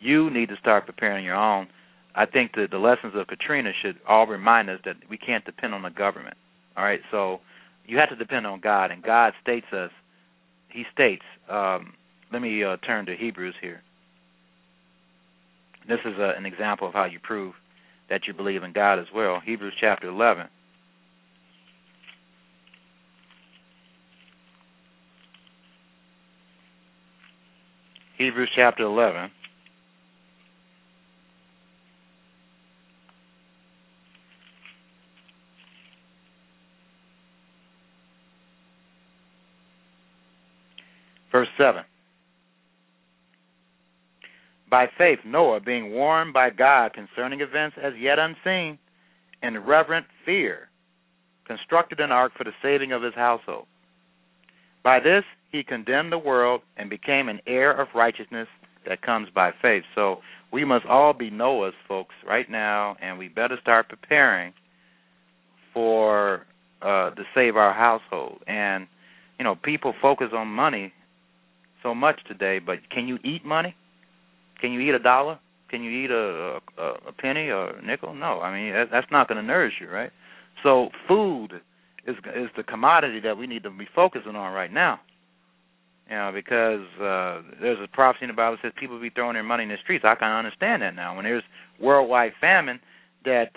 You need to start preparing your own. I think that the lessons of Katrina should all remind us that we can't depend on the government, all right? So you have to depend on God, and God states us, he states, let me turn to Hebrews here. This is an example of how you prove that you believe in God as well. Hebrews chapter 11. Hebrews chapter 11. Verse 7. By faith, Noah, being warned by God concerning events as yet unseen, in reverent fear, constructed an ark for the saving of his household. By this, he condemned the world and became an heir of righteousness that comes by faith. So we must all be Noahs, folks, right now, and we better start preparing for to save our household. And, you know, people focus on money so much today, but can you eat money? Can you eat $1? Can you eat a penny or a nickel? No, I mean, that's not going to nourish you, right? So food is the commodity that we need to be focusing on right now, you know, because there's a prophecy in the Bible that says people be throwing their money in the streets. I can understand that now. When there's worldwide famine that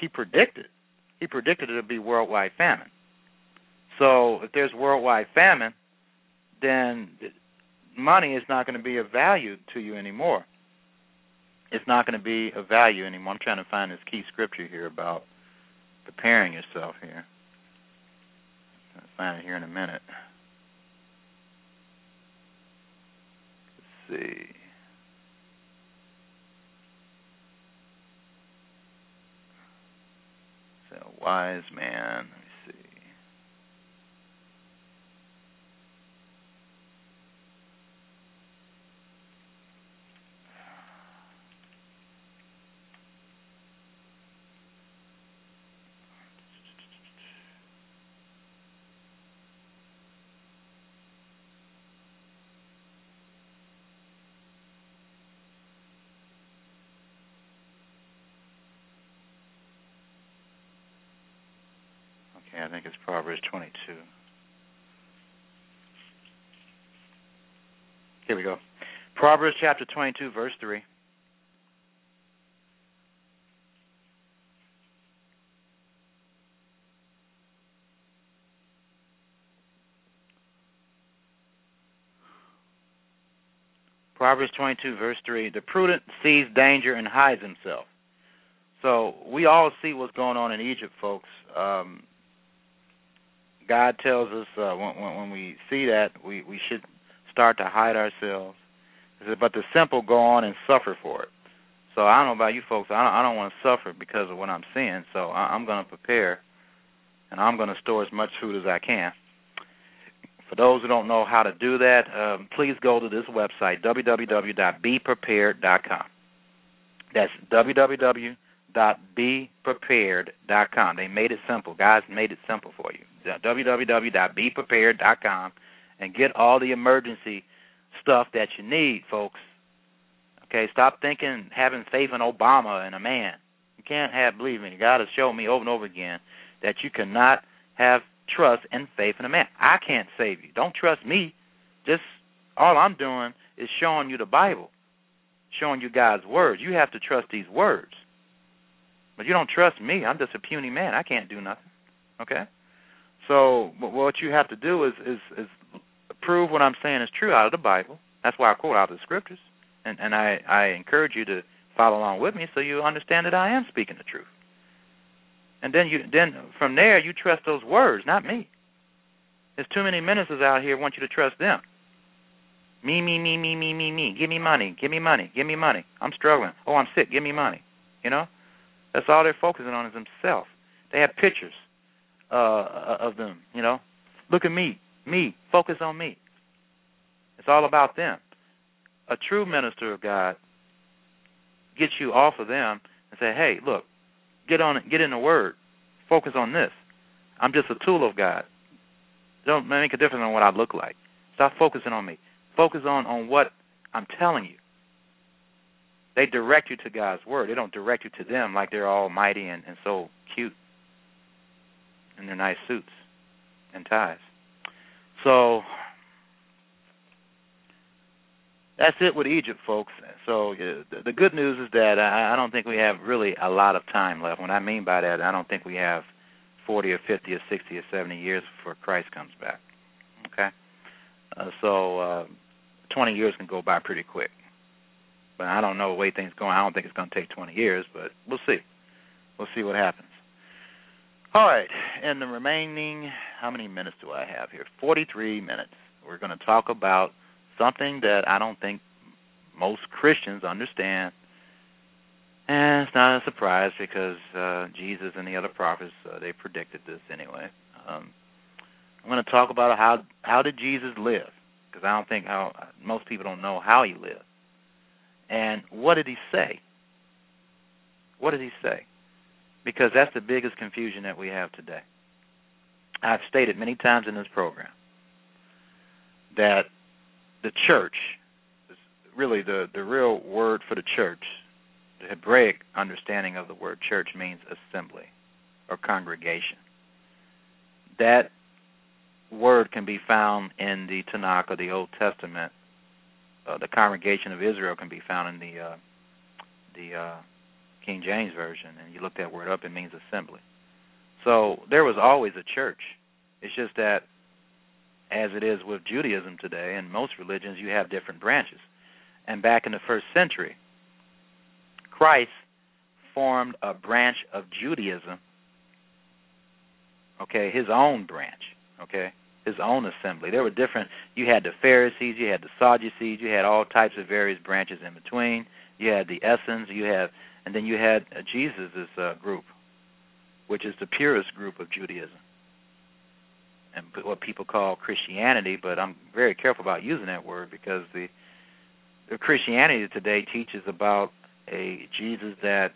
he predicted it would be worldwide famine. So if there's worldwide famine, then money is not going to be of value to you anymore. It's not going to be of value anymore. I'm trying to find this key scripture here about preparing yourself here. I'll find it here in a minute. Let's see. It's a wise man. Let me see. I think it's Proverbs 22. Here we go. Proverbs chapter 22, verse 3. Proverbs 22, verse 3. The prudent sees danger and hides himself. So we all see what's going on in Egypt, folks. God tells us when we see that, we should start to hide ourselves. He says, but the simple go on and suffer for it. So I don't know about you folks. I don't want to suffer because of what I'm seeing. So I'm going to prepare, and I'm going to store as much food as I can. For those who don't know how to do that, please go to this website, www.beprepared.com. That's www.beprepared.com. They made it simple. God's made it simple for you. www.beprepared.com, and get all the emergency stuff that you need, folks. Okay, stop thinking, having faith in Obama and a man. You can't have, believe me, God has shown me over and over again that you cannot have trust and faith in a man. I can't save you. Don't trust me. Just all I'm doing is showing you the Bible, showing you God's words. You have to trust these words. But you don't trust me. I'm just a puny man. I can't do nothing. Okay? So what you have to do is prove what I'm saying is true out of the Bible. That's why I quote out the scriptures. And I encourage you to follow along with me so you understand that I am speaking the truth. And then from there, you trust those words, not me. There's too many ministers out here who want you to trust them. Me, me, me, me, me, me, me. Give me money. Give me money. Give me money. I'm struggling. Oh, I'm sick. Give me money. You know? That's all they're focusing on is themselves. They have pictures. Of them, you know. Look at me, focus on me. It's all about them. A true minister of God gets you off of them and say, hey, look, get in the Word, focus on this. I'm just a tool of God. It don't make a difference on what I look like. Stop focusing on me. Focus on what I'm telling you. They direct you to God's word. They don't direct you to them like they're almighty and so cute in their nice suits and ties. So that's it with Egypt, folks. So the good news is that I don't think we have really a lot of time left. What I mean by that, I don't think we have 40 or 50 or 60 or 70 years before Christ comes back. Okay? 20 years can go by pretty quick. But I don't know the way things are going. I don't think it's going to take 20 years, but we'll see. We'll see what happens. All right. And the remaining, how many minutes do I have here? 43 minutes. We're going to talk about something that I don't think most Christians understand. And it's not a surprise because Jesus and the other prophets, they predicted this anyway. I'm going to talk about how did Jesus live, because I don't think most people don't know how he lived. And what did he say? What did he say? Because that's the biggest confusion that we have today. I've stated many times in this program that the church, really the real word for the church, the Hebraic understanding of the word church means assembly or congregation. That word can be found in the Tanakh or the Old Testament. The congregation of Israel can be found in the King James Version, and you look that word up, it means assembly. So there was always a church. It's just that, as it is with Judaism today and most religions, you have different branches. And back in the first century, Christ formed a branch of Judaism, okay, his own branch, okay, his own assembly. There were different, you had the Pharisees, you had the Sadducees, you had all types of various branches in between. You had the Essenes, and then you had Jesus' group, which is the purest group of Judaism, and what people call Christianity, but I'm very careful about using that word because the Christianity today teaches about a Jesus that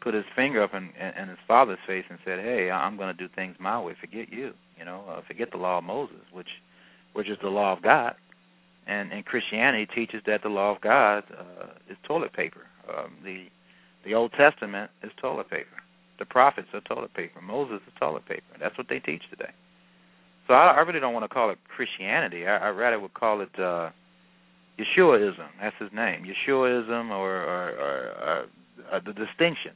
put his finger up in his father's face and said, hey, I'm going to do things my way, forget you, forget the law of Moses, which is the law of God. And Christianity teaches that the law of God is toilet paper. The Old Testament is toilet paper. The prophets are toilet paper. Moses is toilet paper. That's what they teach today. So I really don't want to call it Christianity. I rather would call it Yeshuaism. That's his name. Yeshuaism or the distinction.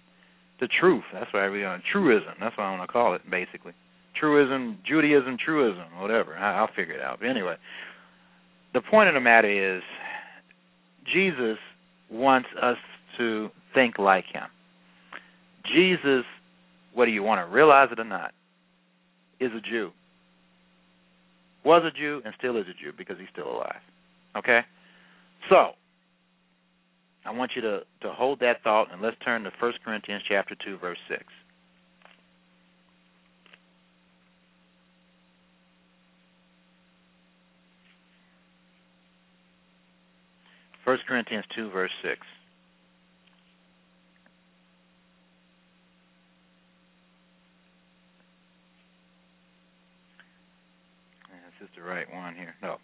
The truth. That's what I really want. Truism. That's what I want to call it, basically. Truism, Judaism, truism, whatever. I'll figure it out. But anyway, the point of the matter is Jesus wants us to think like him. Jesus, whether you want to realize it or not, is a Jew. Was a Jew and still is a Jew because he's still alive. Okay? So, I want you to hold that thought, and let's turn to 1 Corinthians chapter 2, verse 6. First Corinthians 2, verse 6. This is the right one here. No.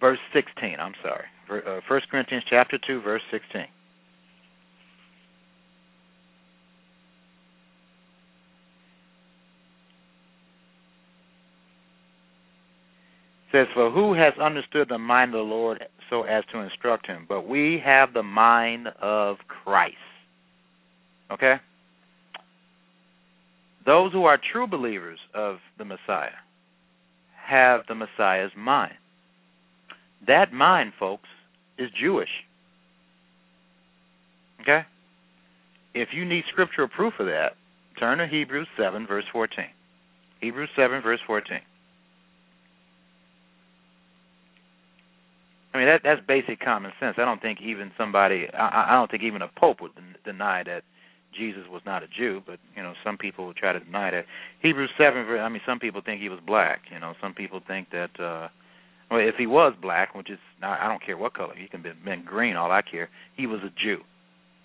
Verse 16, I'm sorry. 1 Corinthians chapter 2, verse 16. It says, for who has understood the mind of the Lord so as to instruct him? But we have the mind of Christ. Okay? Those who are true believers of the Messiah have the Messiah's mind. That mind, folks, is Jewish. Okay? If you need scriptural proof of that, turn to Hebrews 7, verse 14. Hebrews 7, verse 14. I mean, that's basic common sense. I don't think even I don't think even a pope would deny that Jesus was not a Jew, but, some people will try to deny that. Hebrews 7, some people think he was black. Some people think that, if he was black, which is, I don't care what color, he can have been green, all I care, he was a Jew.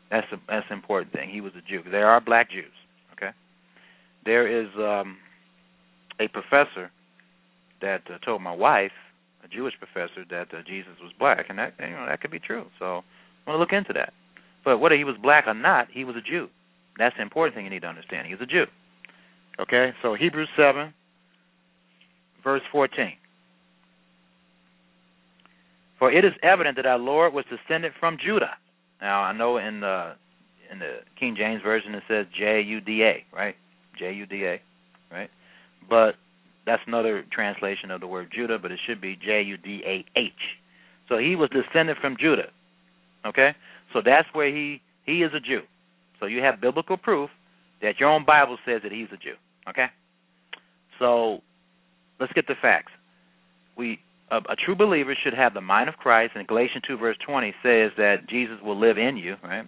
That's an important thing. He was a Jew. There are black Jews, okay? There is a professor that told my wife, Jewish professor that Jesus was black, and that, you know, that could be true. So I want to look into that. But whether he was black or not, he was a Jew. That's the important thing you need to understand. He was a Jew. Okay, so Hebrews 7, verse 14. For it is evident that our Lord was descended from Judah. Now, I know in the King James Version it says J-U-D-A, right? J-U-D-A, right? But that's another translation of the word Judah, but it should be J-U-D-A-H. So he was descended from Judah, okay? So that's where he is a Jew. So you have biblical proof that your own Bible says that he's a Jew, okay? So let's get the facts. A true believer should have the mind of Christ, and Galatians 2, verse 20 says that Jesus will live in you, right?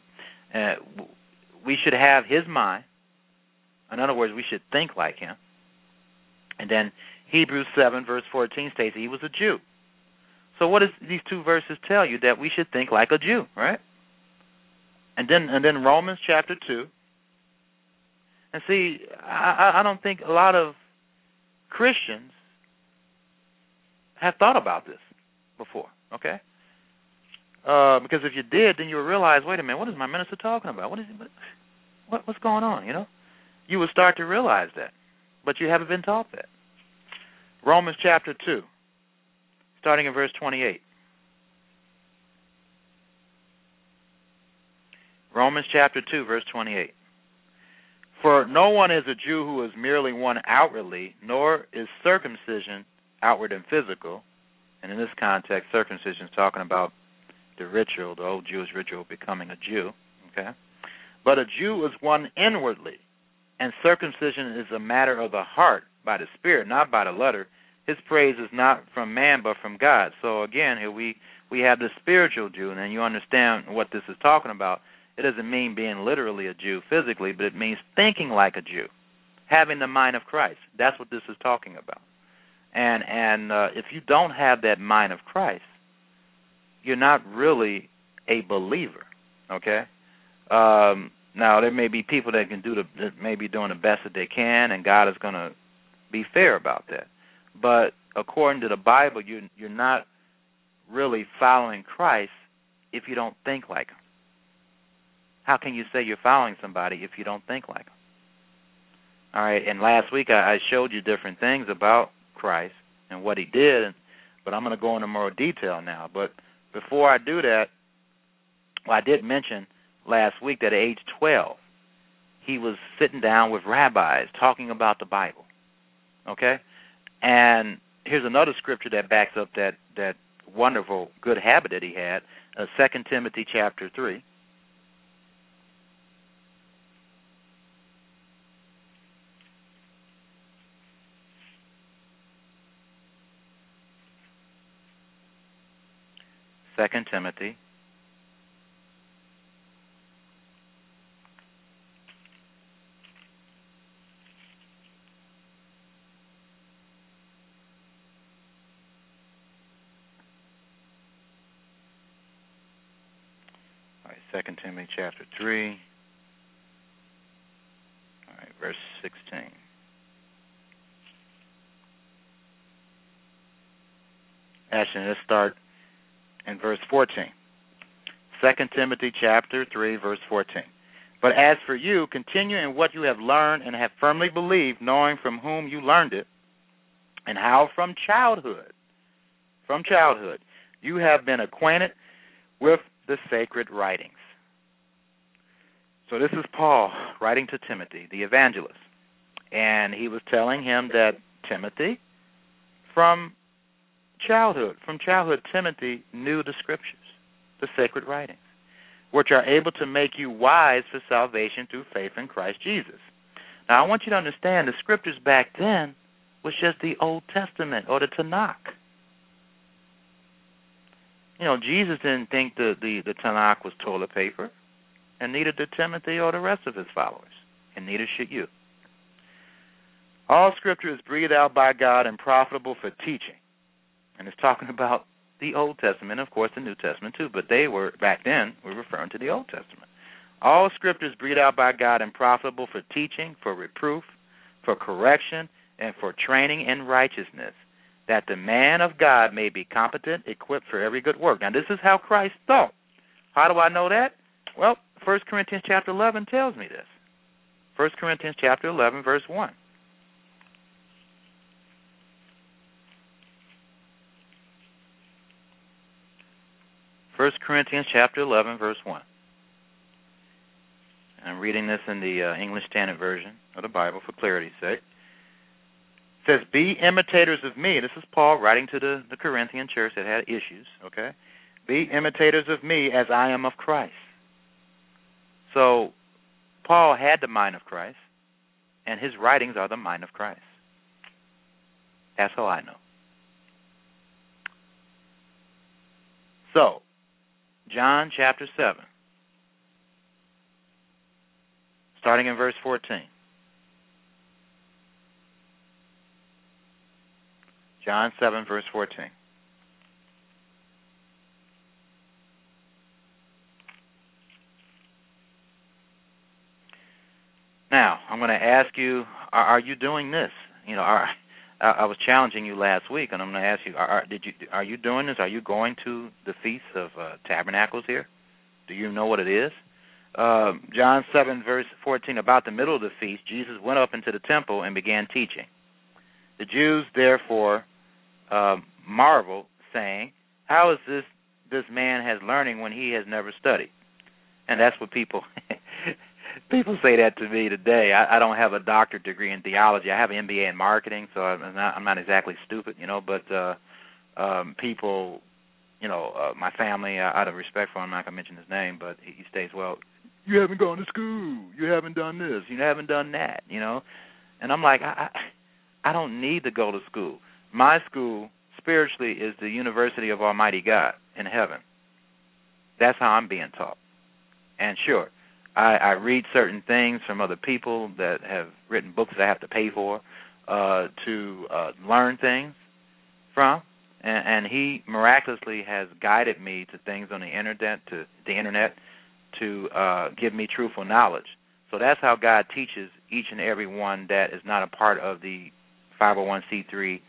We should have his mind. In other words, we should think like him. And then Hebrews 7, verse 14 states that he was a Jew. So what does these two verses tell you? That we should think like a Jew, right? And then Romans chapter 2. And see, I don't think a lot of Christians have thought about this before, okay? Because if you did, then you would realize, wait a minute, what is my minister talking about? What's going on, you know? You would start to realize that, but you haven't been taught that. Romans chapter 2, starting in verse 28. Romans chapter 2, verse 28. For no one is a Jew who is merely one outwardly, nor is circumcision outward and physical, and in this context, circumcision is talking about the ritual, the old Jewish ritual of becoming a Jew, okay? But a Jew is one inwardly, and circumcision is a matter of the heart, by the Spirit, not by the letter. His praise is not from man, but from God. So again, here we have the spiritual Jew, and you understand what this is talking about. It doesn't mean being literally a Jew physically, but it means thinking like a Jew, having the mind of Christ. That's what this is talking about. And if you don't have that mind of Christ, you're not really a believer, okay? Now, there may be people that can that may be doing the best that they can, and God is going to be fair about that. But according to the Bible, you're not really following Christ if you don't think like him. How can you say you're following somebody if you don't think like him? All right, and last week I showed you different things about Christ and what he did, but I'm going to go into more detail now. But before I do that, well, I did mention last week that at age 12, he was sitting down with rabbis talking about the Bible, okay? And here's another scripture that backs up that wonderful good habit that he had, 2 Timothy chapter 3. Second Timothy, all right, 2 Timothy chapter 3, all right, verse 16. Actually, let's start in verse 14, 2 Timothy chapter 3, verse 14. But as for you, continue in what you have learned and have firmly believed, knowing from whom you learned it, and how from childhood, you have been acquainted with the sacred writings. So this is Paul writing to Timothy, the evangelist. And he was telling him that Timothy, From childhood, Timothy knew the Scriptures, the sacred writings, which are able to make you wise for salvation through faith in Christ Jesus. Now, I want you to understand the Scriptures back then was just the Old Testament or the Tanakh. You know, Jesus didn't think the Tanakh was toilet paper, and neither did Timothy or the rest of his followers, and neither should you. All Scripture is breathed out by God and profitable for teaching. And it's talking about the Old Testament, of course, the New Testament too, but they were, back then, were referring to the Old Testament. All Scripture is breathed out by God and profitable for teaching, for reproof, for correction, and for training in righteousness, that the man of God may be competent, equipped for every good work. Now, this is how Christ thought. How do I know that? Well, 1 Corinthians chapter 11 tells me this. 1 Corinthians chapter 11, verse 1. I'm reading this in the English Standard Version of the Bible for clarity's sake. It says, be imitators of me. This is Paul writing to the Corinthian church that had issues, okay? Be imitators of me as I am of Christ. So Paul had the mind of Christ, and his writings are the mind of Christ. That's all I know. So, John chapter 7, starting in verse 14. John 7, verse 14. Now, I'm going to ask you, are you doing this? You know, I was challenging you last week, and I'm going to ask you, are you doing this? Are you going to the Feast of Tabernacles here? Do you know what it is? John 7, verse 14, about the middle of the feast, Jesus went up into the temple and began teaching. The Jews, therefore, marveled, saying, how is this man has learning when he has never studied? And that's what people say that to me today. I don't have a doctorate degree in theology. I have an MBA in marketing, so I'm not exactly stupid, you know. But people, you know, my family, out of respect for him, I'm not going to mention his name, but he states, well, you haven't gone to school. You haven't done this. You haven't done that, you know. And I'm like, I don't need to go to school. My school spiritually is the University of Almighty God in heaven. That's how I'm being taught. And sure, I read certain things from other people that have written books that I have to pay for to learn things from. And he miraculously has guided me to things on the internet, to give me truthful knowledge. So that's how God teaches each and every one that is not a part of the 501c3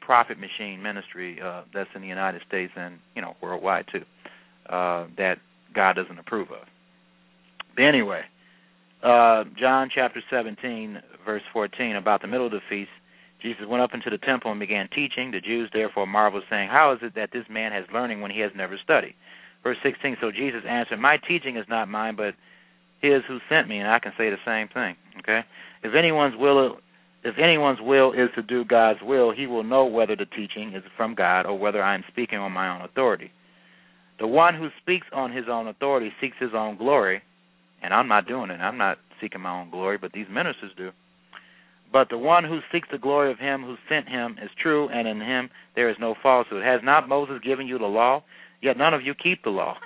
profit machine ministry that's in the United States and, you know, worldwide too, that God doesn't approve of. But anyway, John chapter 17, verse 14, about the middle of the feast, Jesus went up into the temple and began teaching. The Jews therefore marveled, saying, how is it that this man has learning when he has never studied? Verse 16, so Jesus answered, my teaching is not mine, but his who sent me, and I can say the same thing, okay? If anyone's will is to do God's will, he will know whether the teaching is from God or whether I am speaking on my own authority. The one who speaks on his own authority seeks his own glory, and I'm not doing it. I'm not seeking my own glory, but these ministers do. But the one who seeks the glory of him who sent him is true, and in him there is no falsehood. Has not Moses given you the law? Yet none of you keep the law.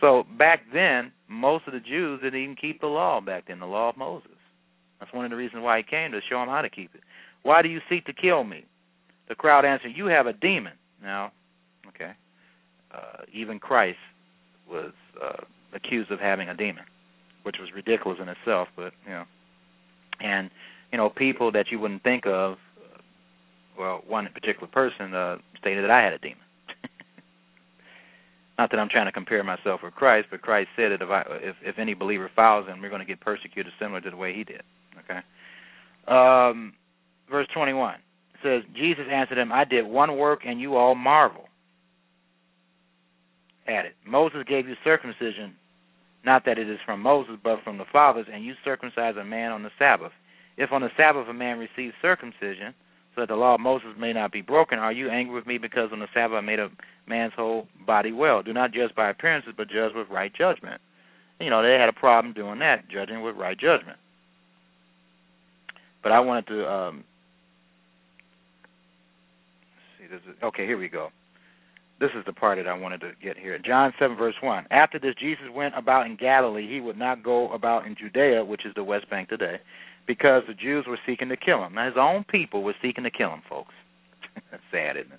So back then, most of the Jews didn't even keep the law back then, the law of Moses. That's one of the reasons why he came, to show them how to keep it. Why do you seek to kill me? The crowd answered, you have a demon. Now, okay, even Christ was accused of having a demon, which was ridiculous in itself. But, you know, and, you know, people that you wouldn't think of, well, one particular person stated that I had a demon. Not that I'm trying to compare myself with Christ, but Christ said that if any believer follows him, we're going to get persecuted similar to the way he did. Okay. Verse 21 says, Jesus answered him, I did one work and you all marvel at it. Moses gave you circumcision, not that it is from Moses, but from the fathers, and you circumcise a man on the Sabbath. If on the Sabbath a man receives circumcision, so that the law of Moses may not be broken, are you angry with me because on the Sabbath I made a man's whole body well? Do not judge by appearances, but judge with right judgment. You know, they had a problem doing that, judging with right judgment. But I wanted to, here we go. This is the part that I wanted to get here. John 7, verse 1. After this, Jesus went about in Galilee. He would not go about in Judea, which is the West Bank today, because the Jews were seeking to kill him. Now, his own people were seeking to kill him, folks. That's sad, isn't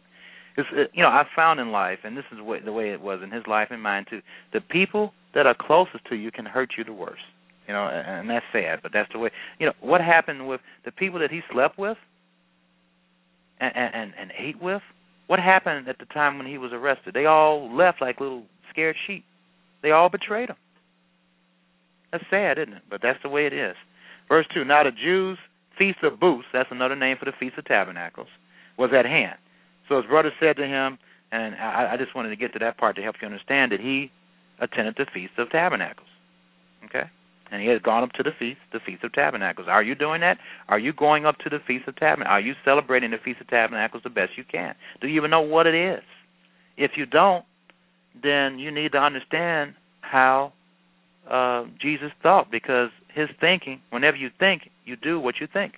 it? You know, I found in life, and this is the way it was in his life and mine too, the people that are closest to you can hurt you the worst. You know, and that's sad, but that's the way. You know, what happened with the people that he slept with? and ate with? What happened at the time when he was arrested? They all left like little scared sheep. They all betrayed him. That's sad, isn't it? But that's the way it is. Verse 2, now the Jews' Feast of Booths, that's another name for the Feast of Tabernacles, was at hand. So his brother said to him, and I just wanted to get to that part to help you understand that he attended the Feast of Tabernacles. Okay? And he had gone up to the Feast of Tabernacles. Are you doing that? Are you going up to the Feast of Tabernacles? Are you celebrating the Feast of Tabernacles the best you can? Do you even know what it is? If you don't, then you need to understand how Jesus thought, because his thinking, whenever you think, you do what you think.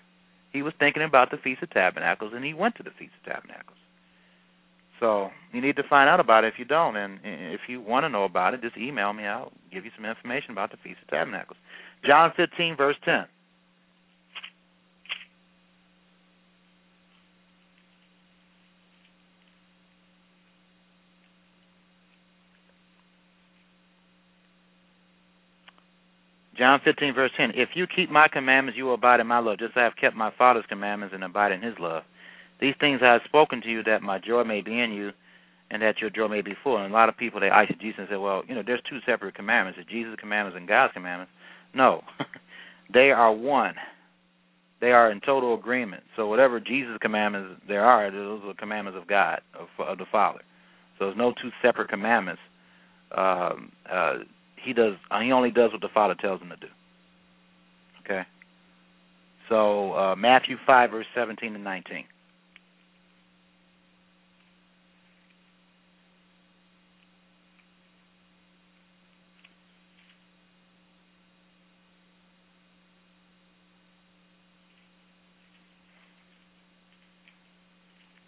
He was thinking about the Feast of Tabernacles, and he went to the Feast of Tabernacles. So you need to find out about it if you don't. And if you want to know about it, just email me. I'll give you some information about the Feast of Tabernacles. John 15, verse 10. John 15, verse 10. If you keep my commandments, you will abide in my love, just as I have kept my Father's commandments and abide in his love. These things I have spoken to you, that my joy may be in you, and that your joy may be full. And a lot of people, they isolate Jesus and say, well, you know, there's two separate commandments, the Jesus' commandments and God's commandments. No, they are one. They are in total agreement. So whatever Jesus' commandments there are, those are the commandments of God, of the Father. So there's no two separate commandments. He only does what the Father tells him to do. Okay? So Matthew 5, verse 17 and 19.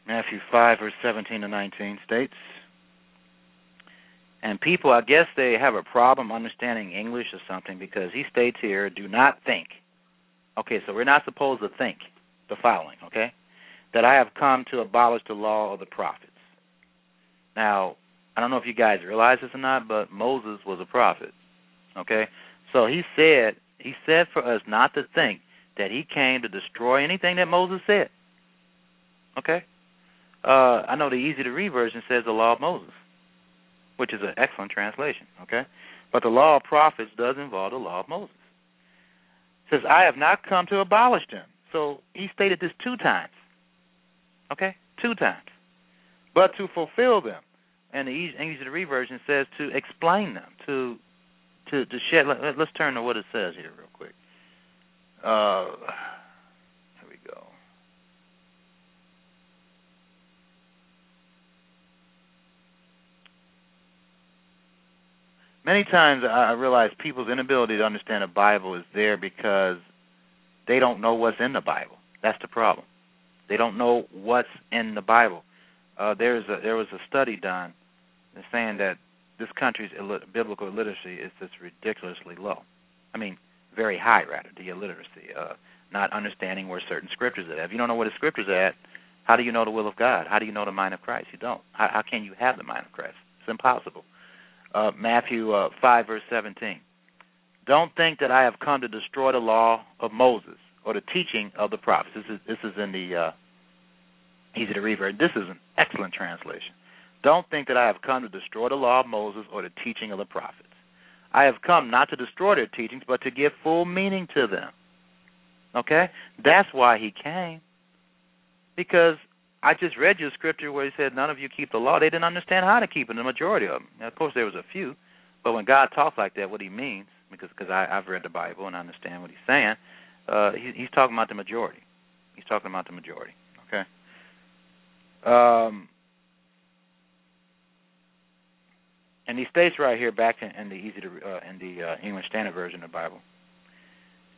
Matthew 5, verse 17 to 19 states, and people, I guess they have a problem understanding English or something, because he states here, do not think. Okay, so we're not supposed to think the following, okay? That I have come to abolish the law of the prophets. Now, I don't know if you guys realize this or not, but Moses was a prophet, okay? So he said for us not to think that he came to destroy anything that Moses said, okay? I know the easy-to-read version says the law of Moses, which is an excellent translation, okay? But the law of prophets does involve the law of Moses. It says, I have not come to abolish them. So he stated this two times, okay? Two times. But to fulfill them. And the easy-to-read version says to explain them, to shed. Let's turn to what it says here real quick. Here we go. Many times I realize people's inability to understand the Bible is there because they don't know what's in the Bible. That's the problem. They don't know what's in the Bible. There was a study done saying that this country's biblical illiteracy is just ridiculously low. I mean, very high, rather, the illiteracy, not understanding where certain scriptures are at. If you don't know where the scriptures are at, how do you know the will of God? How do you know the mind of Christ? You don't. How can you have the mind of Christ? It's impossible. Matthew 5, verse 17. Don't think that I have come to destroy the law of Moses or the teaching of the prophets. This is in the easy to read version. This is an excellent translation. Don't think that I have come to destroy the law of Moses or the teaching of the prophets. I have come not to destroy their teachings, but to give full meaning to them. Okay? That's why he came. Because I just read you a scripture where he said none of you keep the law. They didn't understand how to keep it, the majority of them. Now, of course, there was a few, but when God talks like that, what he means, because I've read the Bible and I understand what he's saying, he's talking about the majority. He's talking about the majority, okay? And he states right here back in the English Standard Version of the Bible.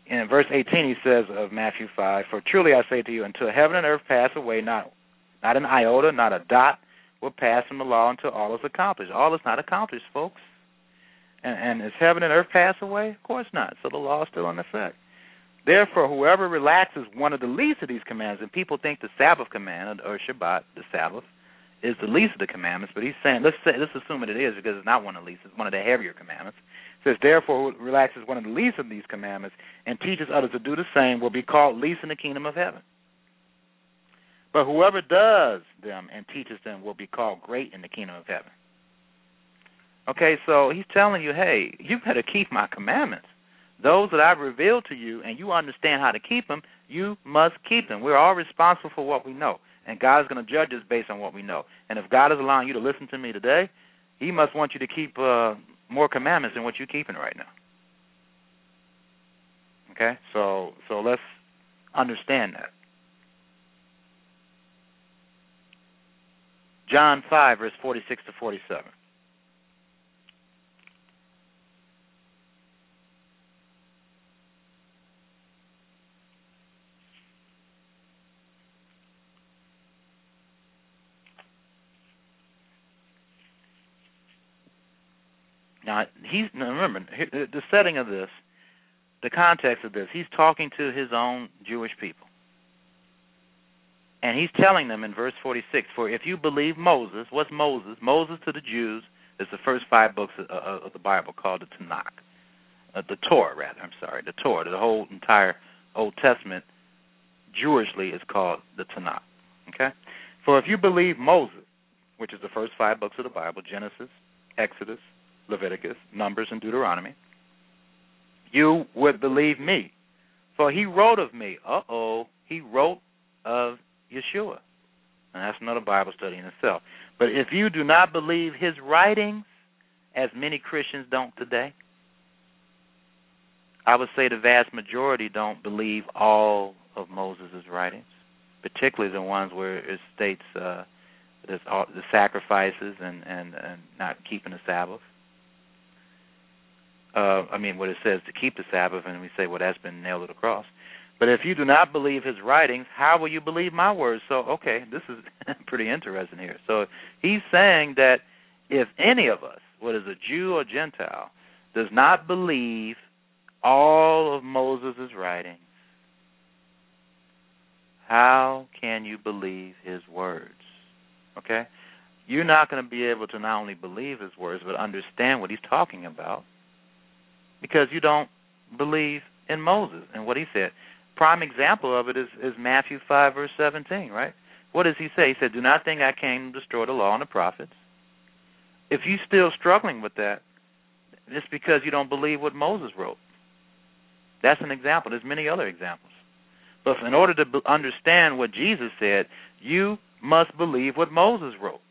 And in verse 18 he says of Matthew 5, for truly I say to you, until heaven and earth pass away, not an iota, not a dot will pass from the law until all is accomplished. All is not accomplished, folks. And is heaven and earth pass away? Of course not. So the law is still in effect. Therefore, whoever relaxes one of the least of these commandments, and people think the Sabbath command, or Shabbat, the Sabbath, is the least of the commandments, but he's saying, let's assume that it is, because it's not one of the least, it's one of the heavier commandments. It says, therefore, who relaxes one of the least of these commandments and teaches others to do the same will be called least in the kingdom of heaven. But whoever does them and teaches them will be called great in the kingdom of heaven. Okay, so he's telling you, hey, you better keep my commandments. Those that I've revealed to you and you understand how to keep them, you must keep them. We're all responsible for what we know, and God is going to judge us based on what we know. And if God is allowing you to listen to me today, he must want you to keep more commandments than what you're keeping right now. Okay, so let's understand that. John 5, verse 46 to 47. Now, remember, the setting of this, the context of this, he's talking to his own Jewish people. And he's telling them in verse 46, for if you believe Moses, what's Moses? Moses to the Jews is the first 5 books of the Bible called the Tanakh. The Torah. The whole entire Old Testament, Jewishly, is called the Tanakh. Okay? For if you believe Moses, which is the first 5 books of the Bible, Genesis, Exodus, Leviticus, Numbers, and Deuteronomy, you would believe me, for he wrote of me. He wrote of Yeshua. And that's another Bible study in itself. But if you do not believe his writings, as many Christians don't today, I would say the vast majority don't believe all of Moses' writings, particularly the ones where it states the sacrifices and not keeping the Sabbath. What it says to keep the Sabbath, and we say, well, that's been nailed to the cross. But if you do not believe his writings, how will you believe my words? So, okay, this is pretty interesting here. So he's saying that if any of us, whether it's a Jew or Gentile, does not believe all of Moses' writings, how can you believe his words? Okay? You're not going to be able to not only believe his words, but understand what he's talking about, because you don't believe in Moses and what he said. Prime example of it is Matthew 5, verse 17, right? What does he say? He said, do not think I came to destroy the law and the prophets. If you're still struggling with that, it's because you don't believe what Moses wrote. That's an example. There's many other examples. But in order to understand what Jesus said, you must believe what Moses wrote.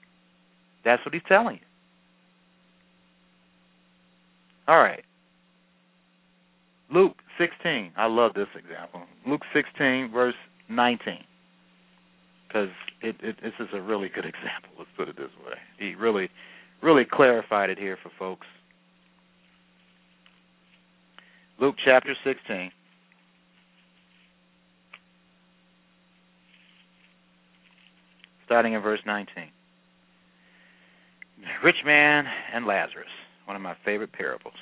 That's what he's telling you. All right. Luke 16, I love this example. Luke 16, verse 19, because this is a really good example. Let's put it this way. He really, really clarified it here for folks. Luke chapter 16. Starting in verse 19. Rich man and Lazarus, one of my favorite parables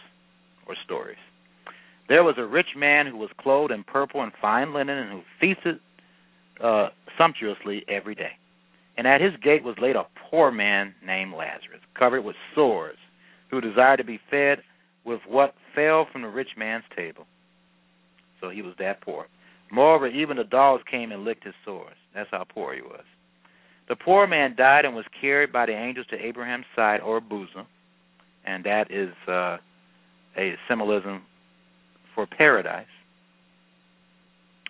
or stories. There was a rich man who was clothed in purple and fine linen and who feasted sumptuously every day. And at his gate was laid a poor man named Lazarus, covered with sores, who desired to be fed with what fell from the rich man's table. So he was that poor. Moreover, even the dogs came and licked his sores. That's how poor he was. The poor man died and was carried by the angels to Abraham's side or bosom. And that is a symbolism for paradise,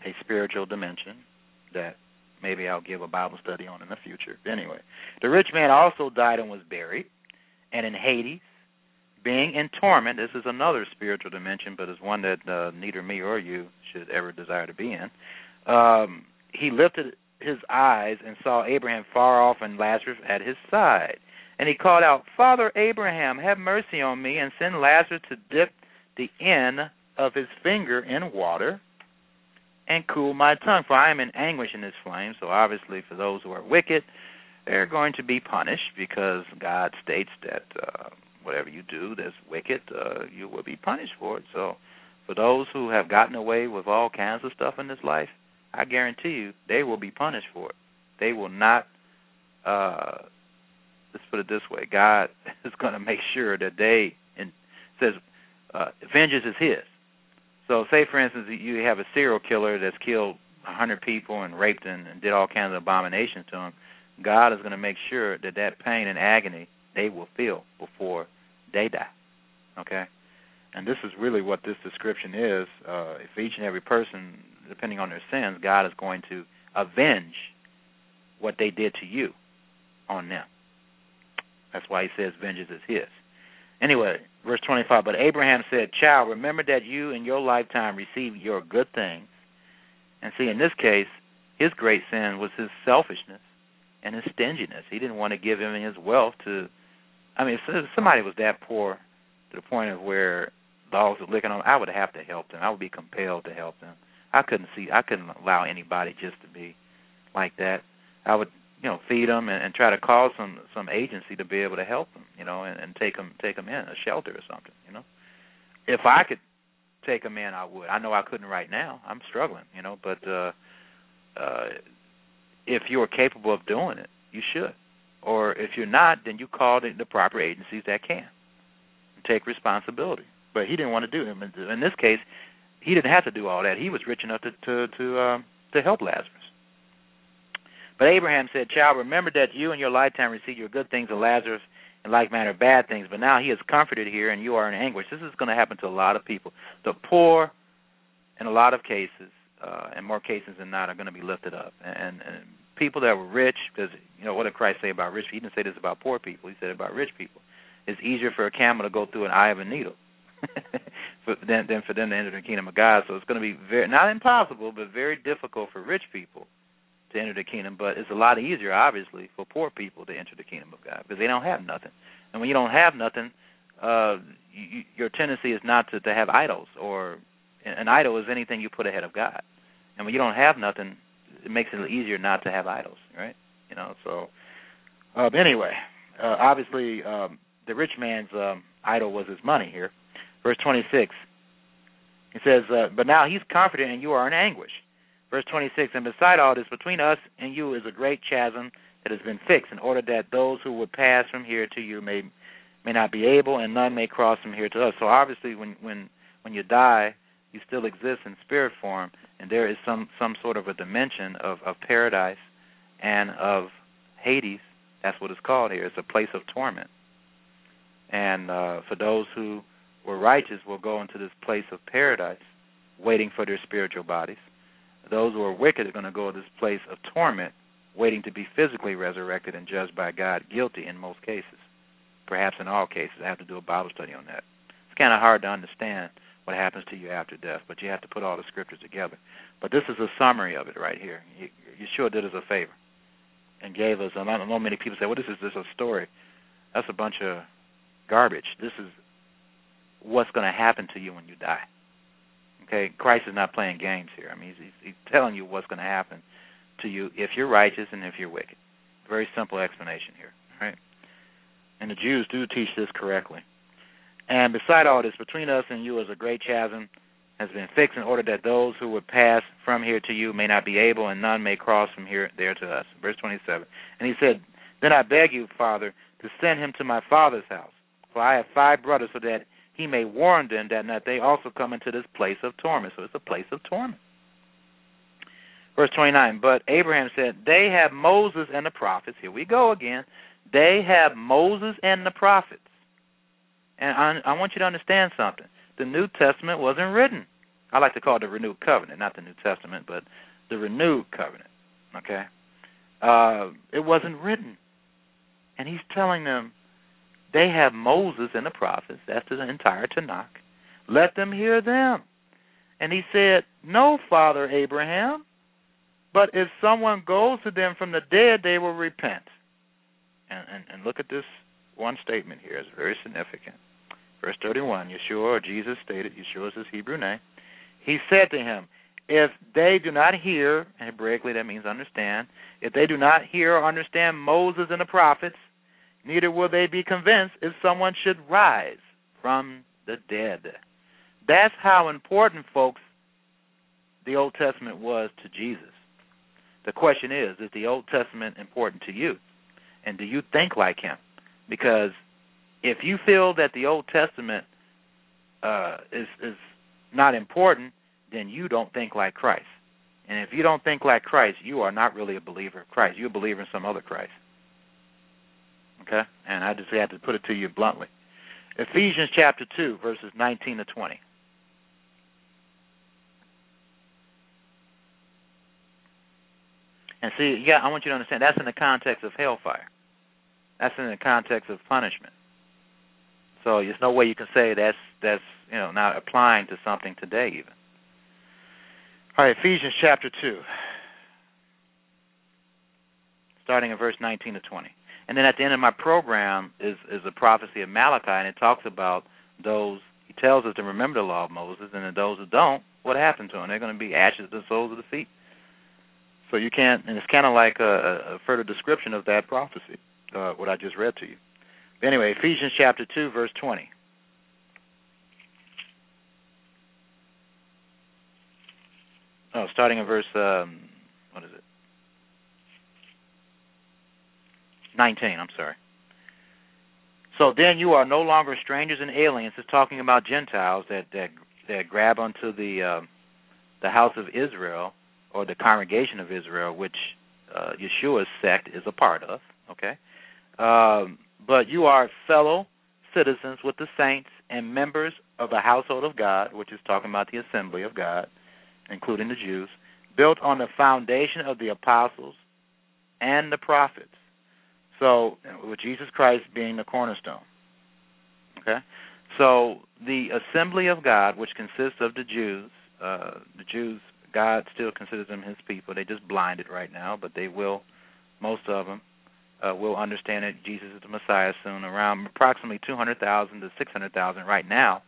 a spiritual dimension that maybe I'll give a Bible study on in the future. Anyway, the rich man also died and was buried, and in Hades, being in torment, this is another spiritual dimension, but it's one that neither me or you should ever desire to be in. He lifted his eyes and saw Abraham far off and Lazarus at his side. And he called out, Father Abraham, have mercy on me and send Lazarus to dip the end of his finger in water and cool my tongue, for I am in anguish in this flame. So obviously for those who are wicked, they're going to be punished, because God states that whatever you do that's wicked, you will be punished for it. So for those who have gotten away with all kinds of stuff in this life, I guarantee you they will be punished for it. They will not, let's put it this way, God is going to make sure that they, and says vengeance is his. So say, for instance, you have a serial killer that's killed 100 people and raped them and did all kinds of abominations to them, God is going to make sure that that pain and agony they will feel before they die, okay? And this is really what this description is. For each and every person, depending on their sins, God is going to avenge what they did to you on them. That's why he says vengeance is his. Anyway, verse 25, but Abraham said, child, remember that you in your lifetime received your good thing. And see, in this case, his great sin was his selfishness and his stinginess. He didn't want to give him his wealth to, I mean, if somebody was that poor to the point of where dogs were licking on him, I would have to help them. I would be compelled to help them. I couldn't allow anybody just to be like that. I would, you know, feed them and try to call some agency to be able to help them, you know, and take them in a shelter or something, you know. If I could take them in, I would. I know I couldn't right now. I'm struggling, you know, but if you're capable of doing it, you should. Or if you're not, then you call the proper agencies that can take responsibility. But he didn't want to do it. In this case, he didn't have to do all that. He was rich enough to help Lazarus. But Abraham said, child, remember that you in your lifetime received your good things, and Lazarus in like manner bad things. But now he is comforted here, and you are in anguish. This is going to happen to a lot of people. The poor, in a lot of cases, and more cases than not, are going to be lifted up. And people that were rich, because, you know, what did Christ say about rich people? He didn't say this about poor people. He said it about rich people. It's easier for a camel to go through an eye of a needle than for them to enter the kingdom of God. So it's going to be very, not impossible, but very difficult for rich people to enter the kingdom, but it's a lot easier, obviously, for poor people to enter the kingdom of God because they don't have nothing. And when you don't have nothing, your tendency is not to have idols, or an idol is anything you put ahead of God. And when you don't have nothing, it makes it easier not to have idols, right? You know, so anyway, obviously the rich man's idol was his money here. Verse 26, it says, but now he's comforted and you are in anguish. Verse 26, and beside all this, between us and you is a great chasm that has been fixed, in order that those who would pass from here to you may not be able, and none may cross from here to us. So obviously when you die, you still exist in spirit form, and there is some sort of a dimension of paradise and of Hades. That's what it's called here. It's a place of torment. And for those who were righteous will go into this place of paradise waiting for their spiritual bodies. Those who are wicked are going to go to this place of torment, waiting to be physically resurrected and judged by God, guilty in most cases, perhaps in all cases. I have to do a Bible study on that. It's kind of hard to understand what happens to you after death, but you have to put all the scriptures together. But this is a summary of it right here. Yeshua did us a favor and gave us, and I don't know, many people say, well, this is just a story. That's a bunch of garbage. This is what's going to happen to you when you die. Okay, Christ is not playing games here. I mean, he's telling you what's going to happen to you if you're righteous and if you're wicked. Very simple explanation here, right? And the Jews do teach this correctly. And beside all this, between us and you is a great chasm has been fixed, in order that those who would pass from here to you may not be able, and none may cross from here there to us. Verse 27. And he said, then I beg you, Father, to send him to my father's house, for I have 5 brothers, so that he may warn them that not they also come into this place of torment. So it's a place of torment. Verse 29, but Abraham said, they have Moses and the prophets. Here we go again. They have Moses and the prophets. And I want you to understand something. The New Testament wasn't written. I like to call it the Renewed Covenant, not the New Testament, but the Renewed Covenant. Okay? It wasn't written. And he's telling them, they have Moses and the prophets. That's the entire Tanakh. Let them hear them. And he said, no, Father Abraham, but if someone goes to them from the dead, they will repent. And look at this one statement here. It's very significant. Verse 31, Yeshua, or Jesus stated, Yeshua is his Hebrew name. He said to him, if they do not hear, and Hebraically that means understand, if they do not hear or understand Moses and the prophets, neither will they be convinced if someone should rise from the dead. That's how important, folks, the Old Testament was to Jesus. The question is the Old Testament important to you? And do you think like him? Because if you feel that the Old Testament is not important, then you don't think like Christ. And if you don't think like Christ, you are not really a believer of Christ. You're a believer in some other Christ. Okay? And I just have to put it to you bluntly. Ephesians chapter 2, verses 19 to 20. And see, yeah, I want you to understand, that's in the context of hellfire. That's in the context of punishment. So there's no way you can say that's not applying to something today even. All right, Ephesians chapter 2, starting in verse 19 to 20. And then at the end of my program is a prophecy of Malachi, and it talks about those, he tells us to remember the law of Moses, and then those who don't, what happened to them? They're going to be ashes to the soles of the feet. So you can't, and it's kind of like a further description of that prophecy, what I just read to you. But anyway, Ephesians chapter 2, verse 20. Oh, starting in verse, 19, I'm sorry. So then you are no longer strangers and aliens. It's talking about Gentiles that grab onto the house of Israel or the congregation of Israel, which Yeshua's sect is a part of, okay? But you are fellow citizens with the saints and members of the household of God, which is talking about the assembly of God, including the Jews, built on the foundation of the apostles and the prophets. So, with Jesus Christ being the cornerstone. Okay? So, the assembly of God, which consists of the Jews, God still considers them his people. They're just blinded right now, but they will, most of them, will understand that Jesus is the Messiah soon. Around approximately 200,000 to 600,000 right now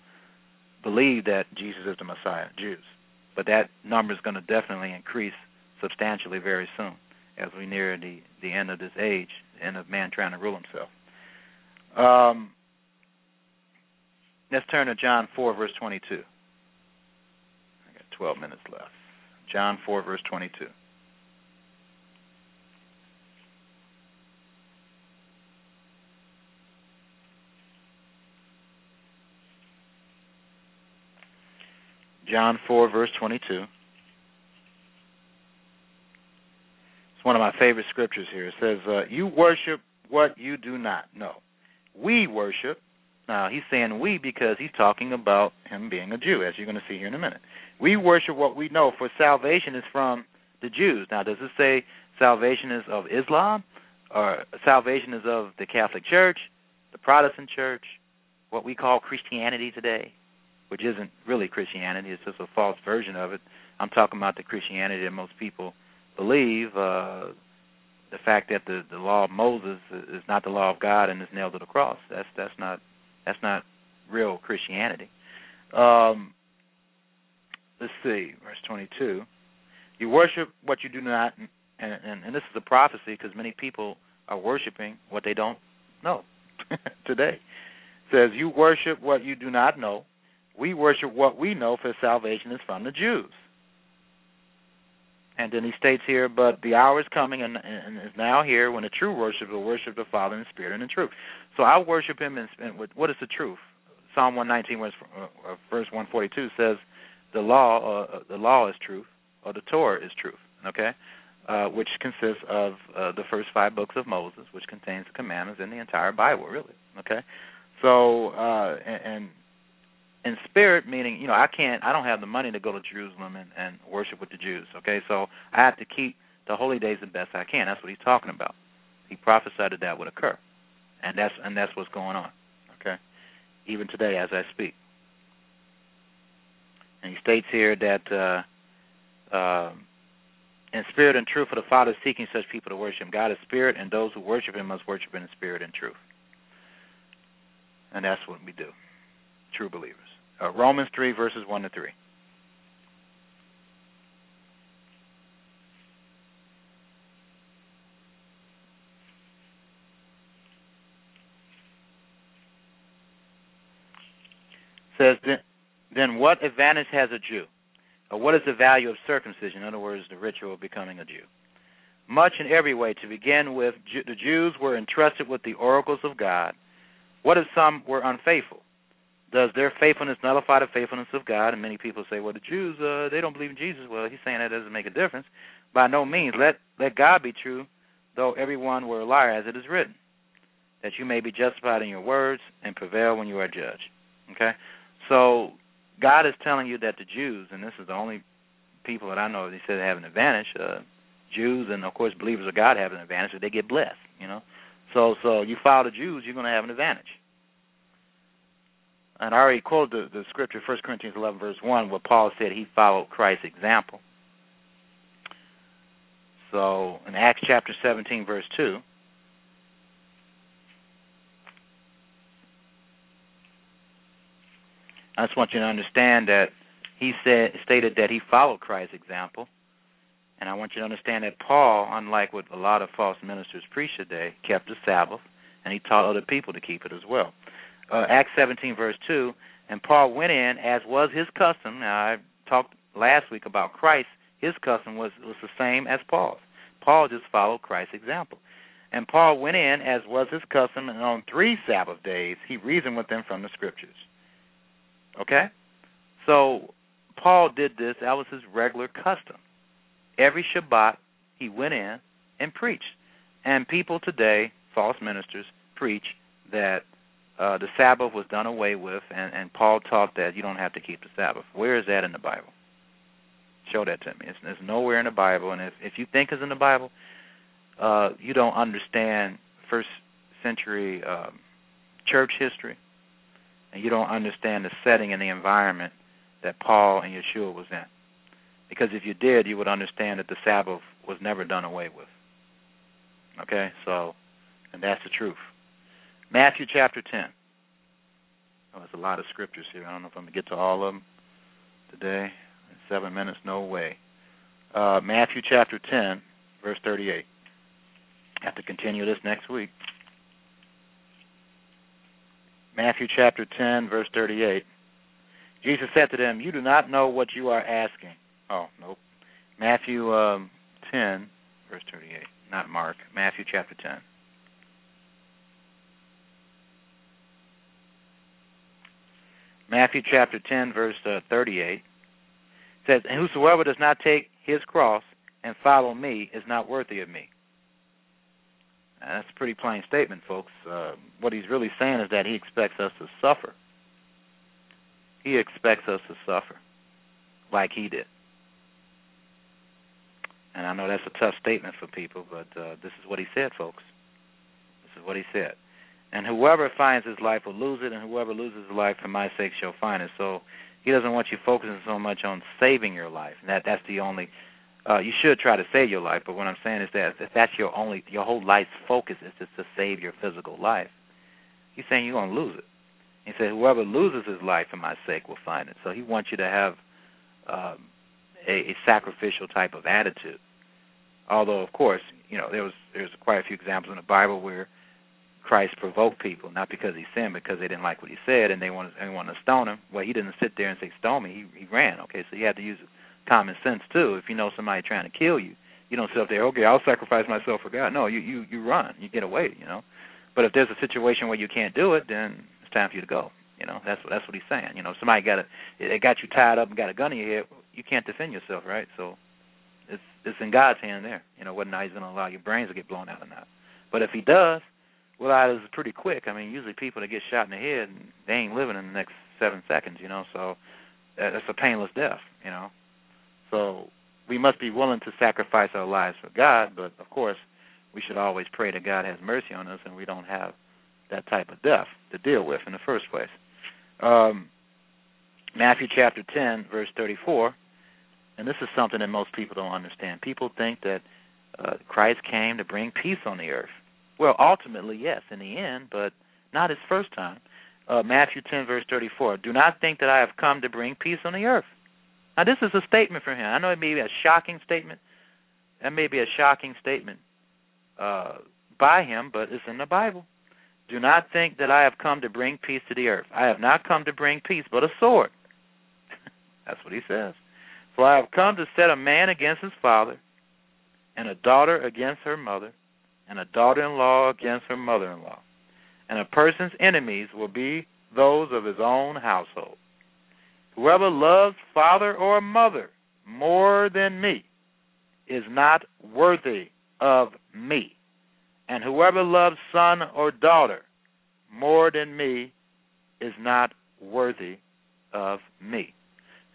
believe that Jesus is the Messiah, Jews. But that number is going to definitely increase substantially very soon as we near the end of this age, the end of man trying to rule himself. Let's turn to John 4, verse 22. I got 12 minutes left. John 4, verse 22. John 4, verse 22. It's one of my favorite scriptures here. It says, you worship what you do not know. We worship. Now, he's saying we because he's talking about him being a Jew, as you're going to see here in a minute. We worship what we know, for salvation is from the Jews. Now, does it say salvation is of Islam, or salvation is of the Catholic Church, the Protestant Church, what we call Christianity today? Which isn't really Christianity, it's just a false version of it. I'm talking about the Christianity that most people believe, the fact that the law of Moses is not the law of God and is nailed to the cross. That's not real Christianity. Let's see, verse 22. You worship what you do not, and this is a prophecy because many people are worshiping what they don't know today. It says, you worship what you do not know. We worship what we know, for salvation is from the Jews. And then he states here, but the hour is coming and is now here when the true worship will worship the Father in spirit and in truth. So I worship him in what is the truth? Psalm 119, verse 142 says the law is truth, or the Torah is truth, okay? Which consists of the first 5 books of Moses, which contains the commandments in the entire Bible, really, okay? So, in spirit, meaning, I don't have the money to go to Jerusalem and worship with the Jews, okay? So I have to keep the holy days the best I can. That's what he's talking about. He prophesied that would occur, and that's what's going on, okay? Even today as I speak. And he states here that in spirit and truth, for the Father is seeking such people to worship him. God is spirit, and those who worship him must worship in spirit and truth. And that's what we do, true believers. Romans 3, verses 1 to 3. Says, then what advantage has a Jew? Or what is the value of circumcision? In other words, the ritual of becoming a Jew. Much in every way. To begin with, the Jews were entrusted with the oracles of God. What if some were unfaithful? Does their faithfulness nullify the faithfulness of God? And many people say, well, the Jews, they don't believe in Jesus. Well, he's saying that doesn't make a difference. By no means. Let God be true, though everyone were a liar, as it is written, that you may be justified in your words and prevail when you are judged. Okay? So God is telling you that the Jews, and this is the only people that I know they said have an advantage, Jews and, of course, believers of God have an advantage, so they get blessed, you know. So you follow the Jews, you're going to have an advantage. And I already quoted the scripture, 1 Corinthians 11, verse 1, where Paul said he followed Christ's example. So in Acts chapter 17, verse 2, I just want you to understand that he stated that he followed Christ's example. And I want you to understand that Paul, unlike what a lot of false ministers preach today, kept the Sabbath, and he taught other people to keep it as well. Acts 17, verse 2, and Paul went in, as was his custom. Now, I talked last week about Christ. His custom was the same as Paul's. Paul just followed Christ's example. And Paul went in, as was his custom, and on 3 Sabbath days he reasoned with them from the Scriptures. Okay? So Paul did this. That was his regular custom. Every Shabbat, he went in and preached. And people today, false ministers, preach that the Sabbath was done away with, and Paul taught that you don't have to keep the Sabbath. Where is that in the Bible? Show that to me. It's nowhere in the Bible. And if you think it's in the Bible, you don't understand first century church history, and you don't understand the setting and the environment that Paul and Yeshua was in. Because if you did, you would understand that the Sabbath was never done away with. Okay? So, and that's the truth. Matthew chapter 10. Oh, there's a lot of scriptures here. I don't know if I'm going to get to all of them today. In 7 minutes, no way. Matthew chapter 10, verse 38. I have to continue this next week. Matthew chapter 10, verse 38. Jesus said to them, "You do not know what you are asking." Oh, nope. Matthew 10, verse 38, not Mark. Matthew chapter 10. Matthew chapter 10, verse 38 says, "And whosoever does not take his cross and follow me is not worthy of me." Now, that's a pretty plain statement, folks. What he's really saying is that he expects us to suffer. He expects us to suffer like he did. And I know that's a tough statement for people, but this is what he said, folks. This is what he said. "And whoever finds his life will lose it, and whoever loses his life for my sake shall find it." So he doesn't want you focusing so much on saving your life. And that's the only you should try to save your life, but what I'm saying is that if that's your whole life's focus is just to save your physical life, he's saying you're going to lose it. He said, "Whoever loses his life for my sake will find it." So he wants you to have a sacrificial type of attitude. Although, of course, you know, there's quite a few examples in the Bible where Christ provoked people, not because he sinned, because they didn't like what he said, and they wanted to stone him. Well, he didn't sit there and say, "Stone me." He ran. Okay, so you have to use common sense, too. If you know somebody trying to kill you, you don't sit up there, "Okay, I'll sacrifice myself for God." No, you run. You get away, you know. But if there's a situation where you can't do it, then it's time for you to go. You know, that's what he's saying. You know, if somebody got you tied up and got a gun in your head, you can't defend yourself, right? So it's in God's hand there. You know, whether or not he's going to allow your brains to get blown out or not. But if he does, well, that is pretty quick. I mean, usually people that get shot in the head, they ain't living in the next 7 seconds, you know. So that's a painless death, you know. So we must be willing to sacrifice our lives for God, but, of course, we should always pray that God has mercy on us and we don't have that type of death to deal with in the first place. Matthew chapter 10, verse 34, and this is something that most people don't understand. People think that Christ came to bring peace on the earth. Well, ultimately, yes, in the end, but not his first time. Matthew 10, verse 34, "Do not think that I have come to bring peace on the earth." Now, this is a statement from him. I know it may be a shocking statement. That may be a shocking statement by him, but it's in the Bible. "Do not think that I have come to bring peace to the earth. I have not come to bring peace, but a sword." That's what he says. "For I have come to set a man against his father, and a daughter against her mother, and a daughter-in-law against her mother-in-law. And a person's enemies will be those of his own household. Whoever loves father or mother more than me is not worthy of me, and whoever loves son or daughter more than me is not worthy of me.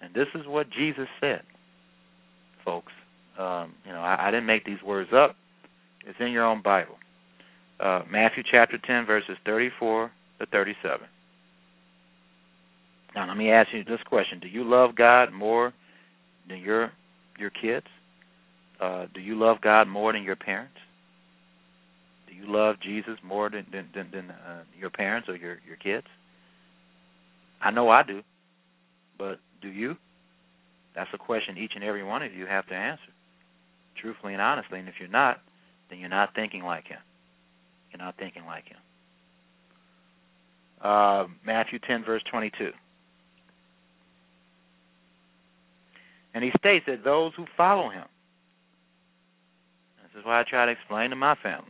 And this is what Jesus said, folks. I didn't make these words up. It's in your own Bible. Matthew chapter 10, verses 34 to 37. Now, let me ask you this question. Do you love God more than your kids? Do you love God more than your parents? Do you love Jesus more than your parents or your kids? I know I do, but do you? That's a question each and every one of you have to answer, truthfully and honestly. And if you're not, then you're not thinking like him. You're not thinking like him. Matthew 10, verse 22. And he states that those who follow him, this is why I try to explain to my family,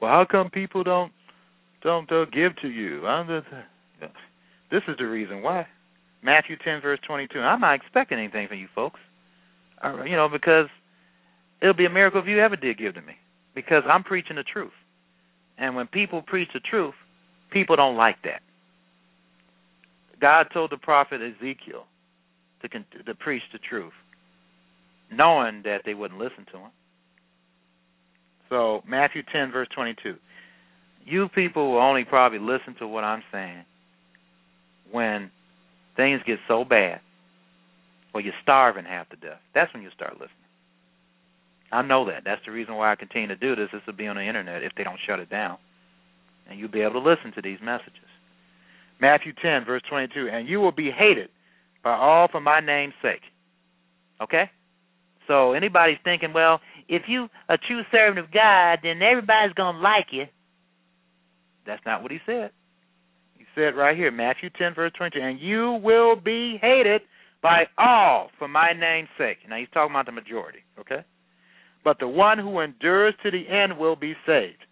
well, how come people don't give to you? This is the reason why. Matthew 10, verse 22. I'm not expecting anything from you folks, because it'll be a miracle if you ever did give to me, because I'm preaching the truth. And when people preach the truth, people don't like that. God told the prophet Ezekiel to preach the truth, knowing that they wouldn't listen to him. So Matthew 10, verse 22. You people will only probably listen to what I'm saying when things get so bad, well, you're starving half to death. That's when you start listening. I know that. That's the reason why I continue to do this. This will be on the internet if they don't shut it down. And you'll be able to listen to these messages. Matthew 10, verse 22, and you will be hated by all for my name's sake. Okay? So anybody's thinking, well, if you are a true servant of God, then everybody's going to like you. That's not what he said. He said right here, Matthew 10, verse 22, and you will be hated by all for my name's sake. Now, he's talking about the majority, okay? But the one who endures to the end will be saved.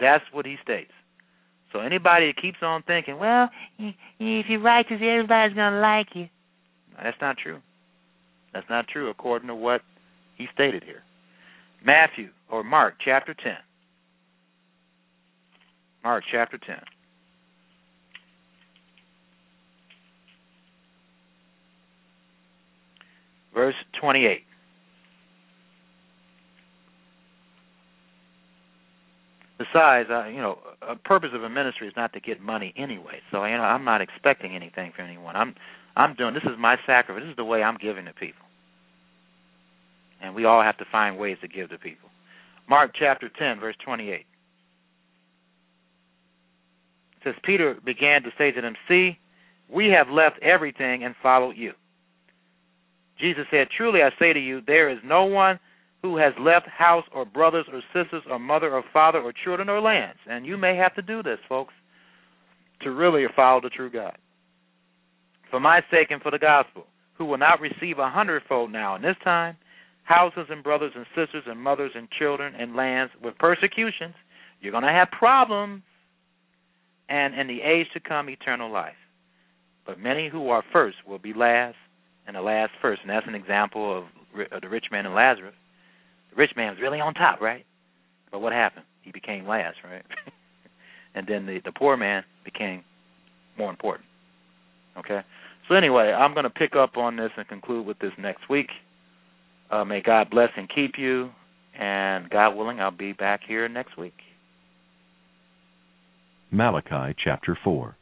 That's what he states. So anybody that keeps on thinking, well, if you're righteous, everybody's going to like you. No, that's not true. That's not true according to what he stated here. Matthew or Mark chapter 10. Mark chapter 10. Verse 28. Besides, a purpose of a ministry is not to get money anyway. So, I'm not expecting anything from anyone. I'm doing, this is my sacrifice. This is the way I'm giving to people. And we all have to find ways to give to people. Mark chapter 10, verse 28. It says, Peter began to say to them, see, we have left everything and followed you. Jesus said, truly I say to you, there is no one who has left house or brothers or sisters or mother or father or children or lands, and you may have to do this, folks, to really follow the true God, for my sake and for the gospel, who will not receive 100-fold now in this time, houses and brothers and sisters and mothers and children and lands with persecutions. You're going to have problems, and in the age to come, eternal life. But many who are first will be last, and the last first. And that's an example of the rich man and Lazarus. Rich man was really on top, right? But what happened? He became last, right? And then the poor man became more important. Okay? So anyway, I'm going to pick up on this and conclude with this next week. May God bless and keep you. And God willing, I'll be back here next week. Malachi chapter 4.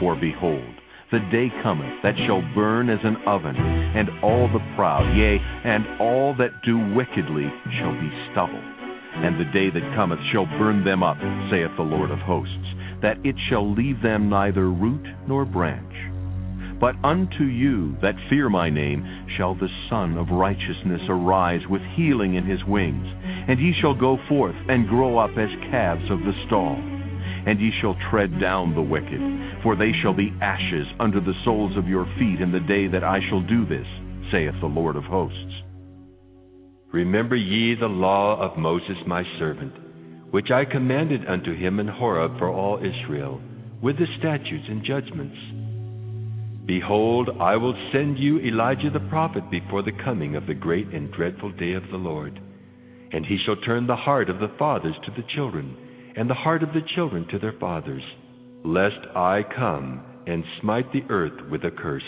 For behold, the day cometh that shall burn as an oven, and all the proud, yea, and all that do wickedly shall be stubble. And the day that cometh shall burn them up, saith the Lord of hosts, that it shall leave them neither root nor branch. But unto you that fear my name shall the Son of Righteousness arise with healing in his wings, and ye shall go forth and grow up as calves of the stall. And ye shall tread down the wicked, for they shall be ashes under the soles of your feet in the day that I shall do this, saith the Lord of hosts. Remember ye the law of Moses my servant, which I commanded unto him in Horeb for all Israel, with the statutes and judgments. Behold, I will send you Elijah the prophet before the coming of the great and dreadful day of the Lord. And he shall turn the heart of the fathers to the children, and the heart of the children to their fathers, lest I come and smite the earth with a curse.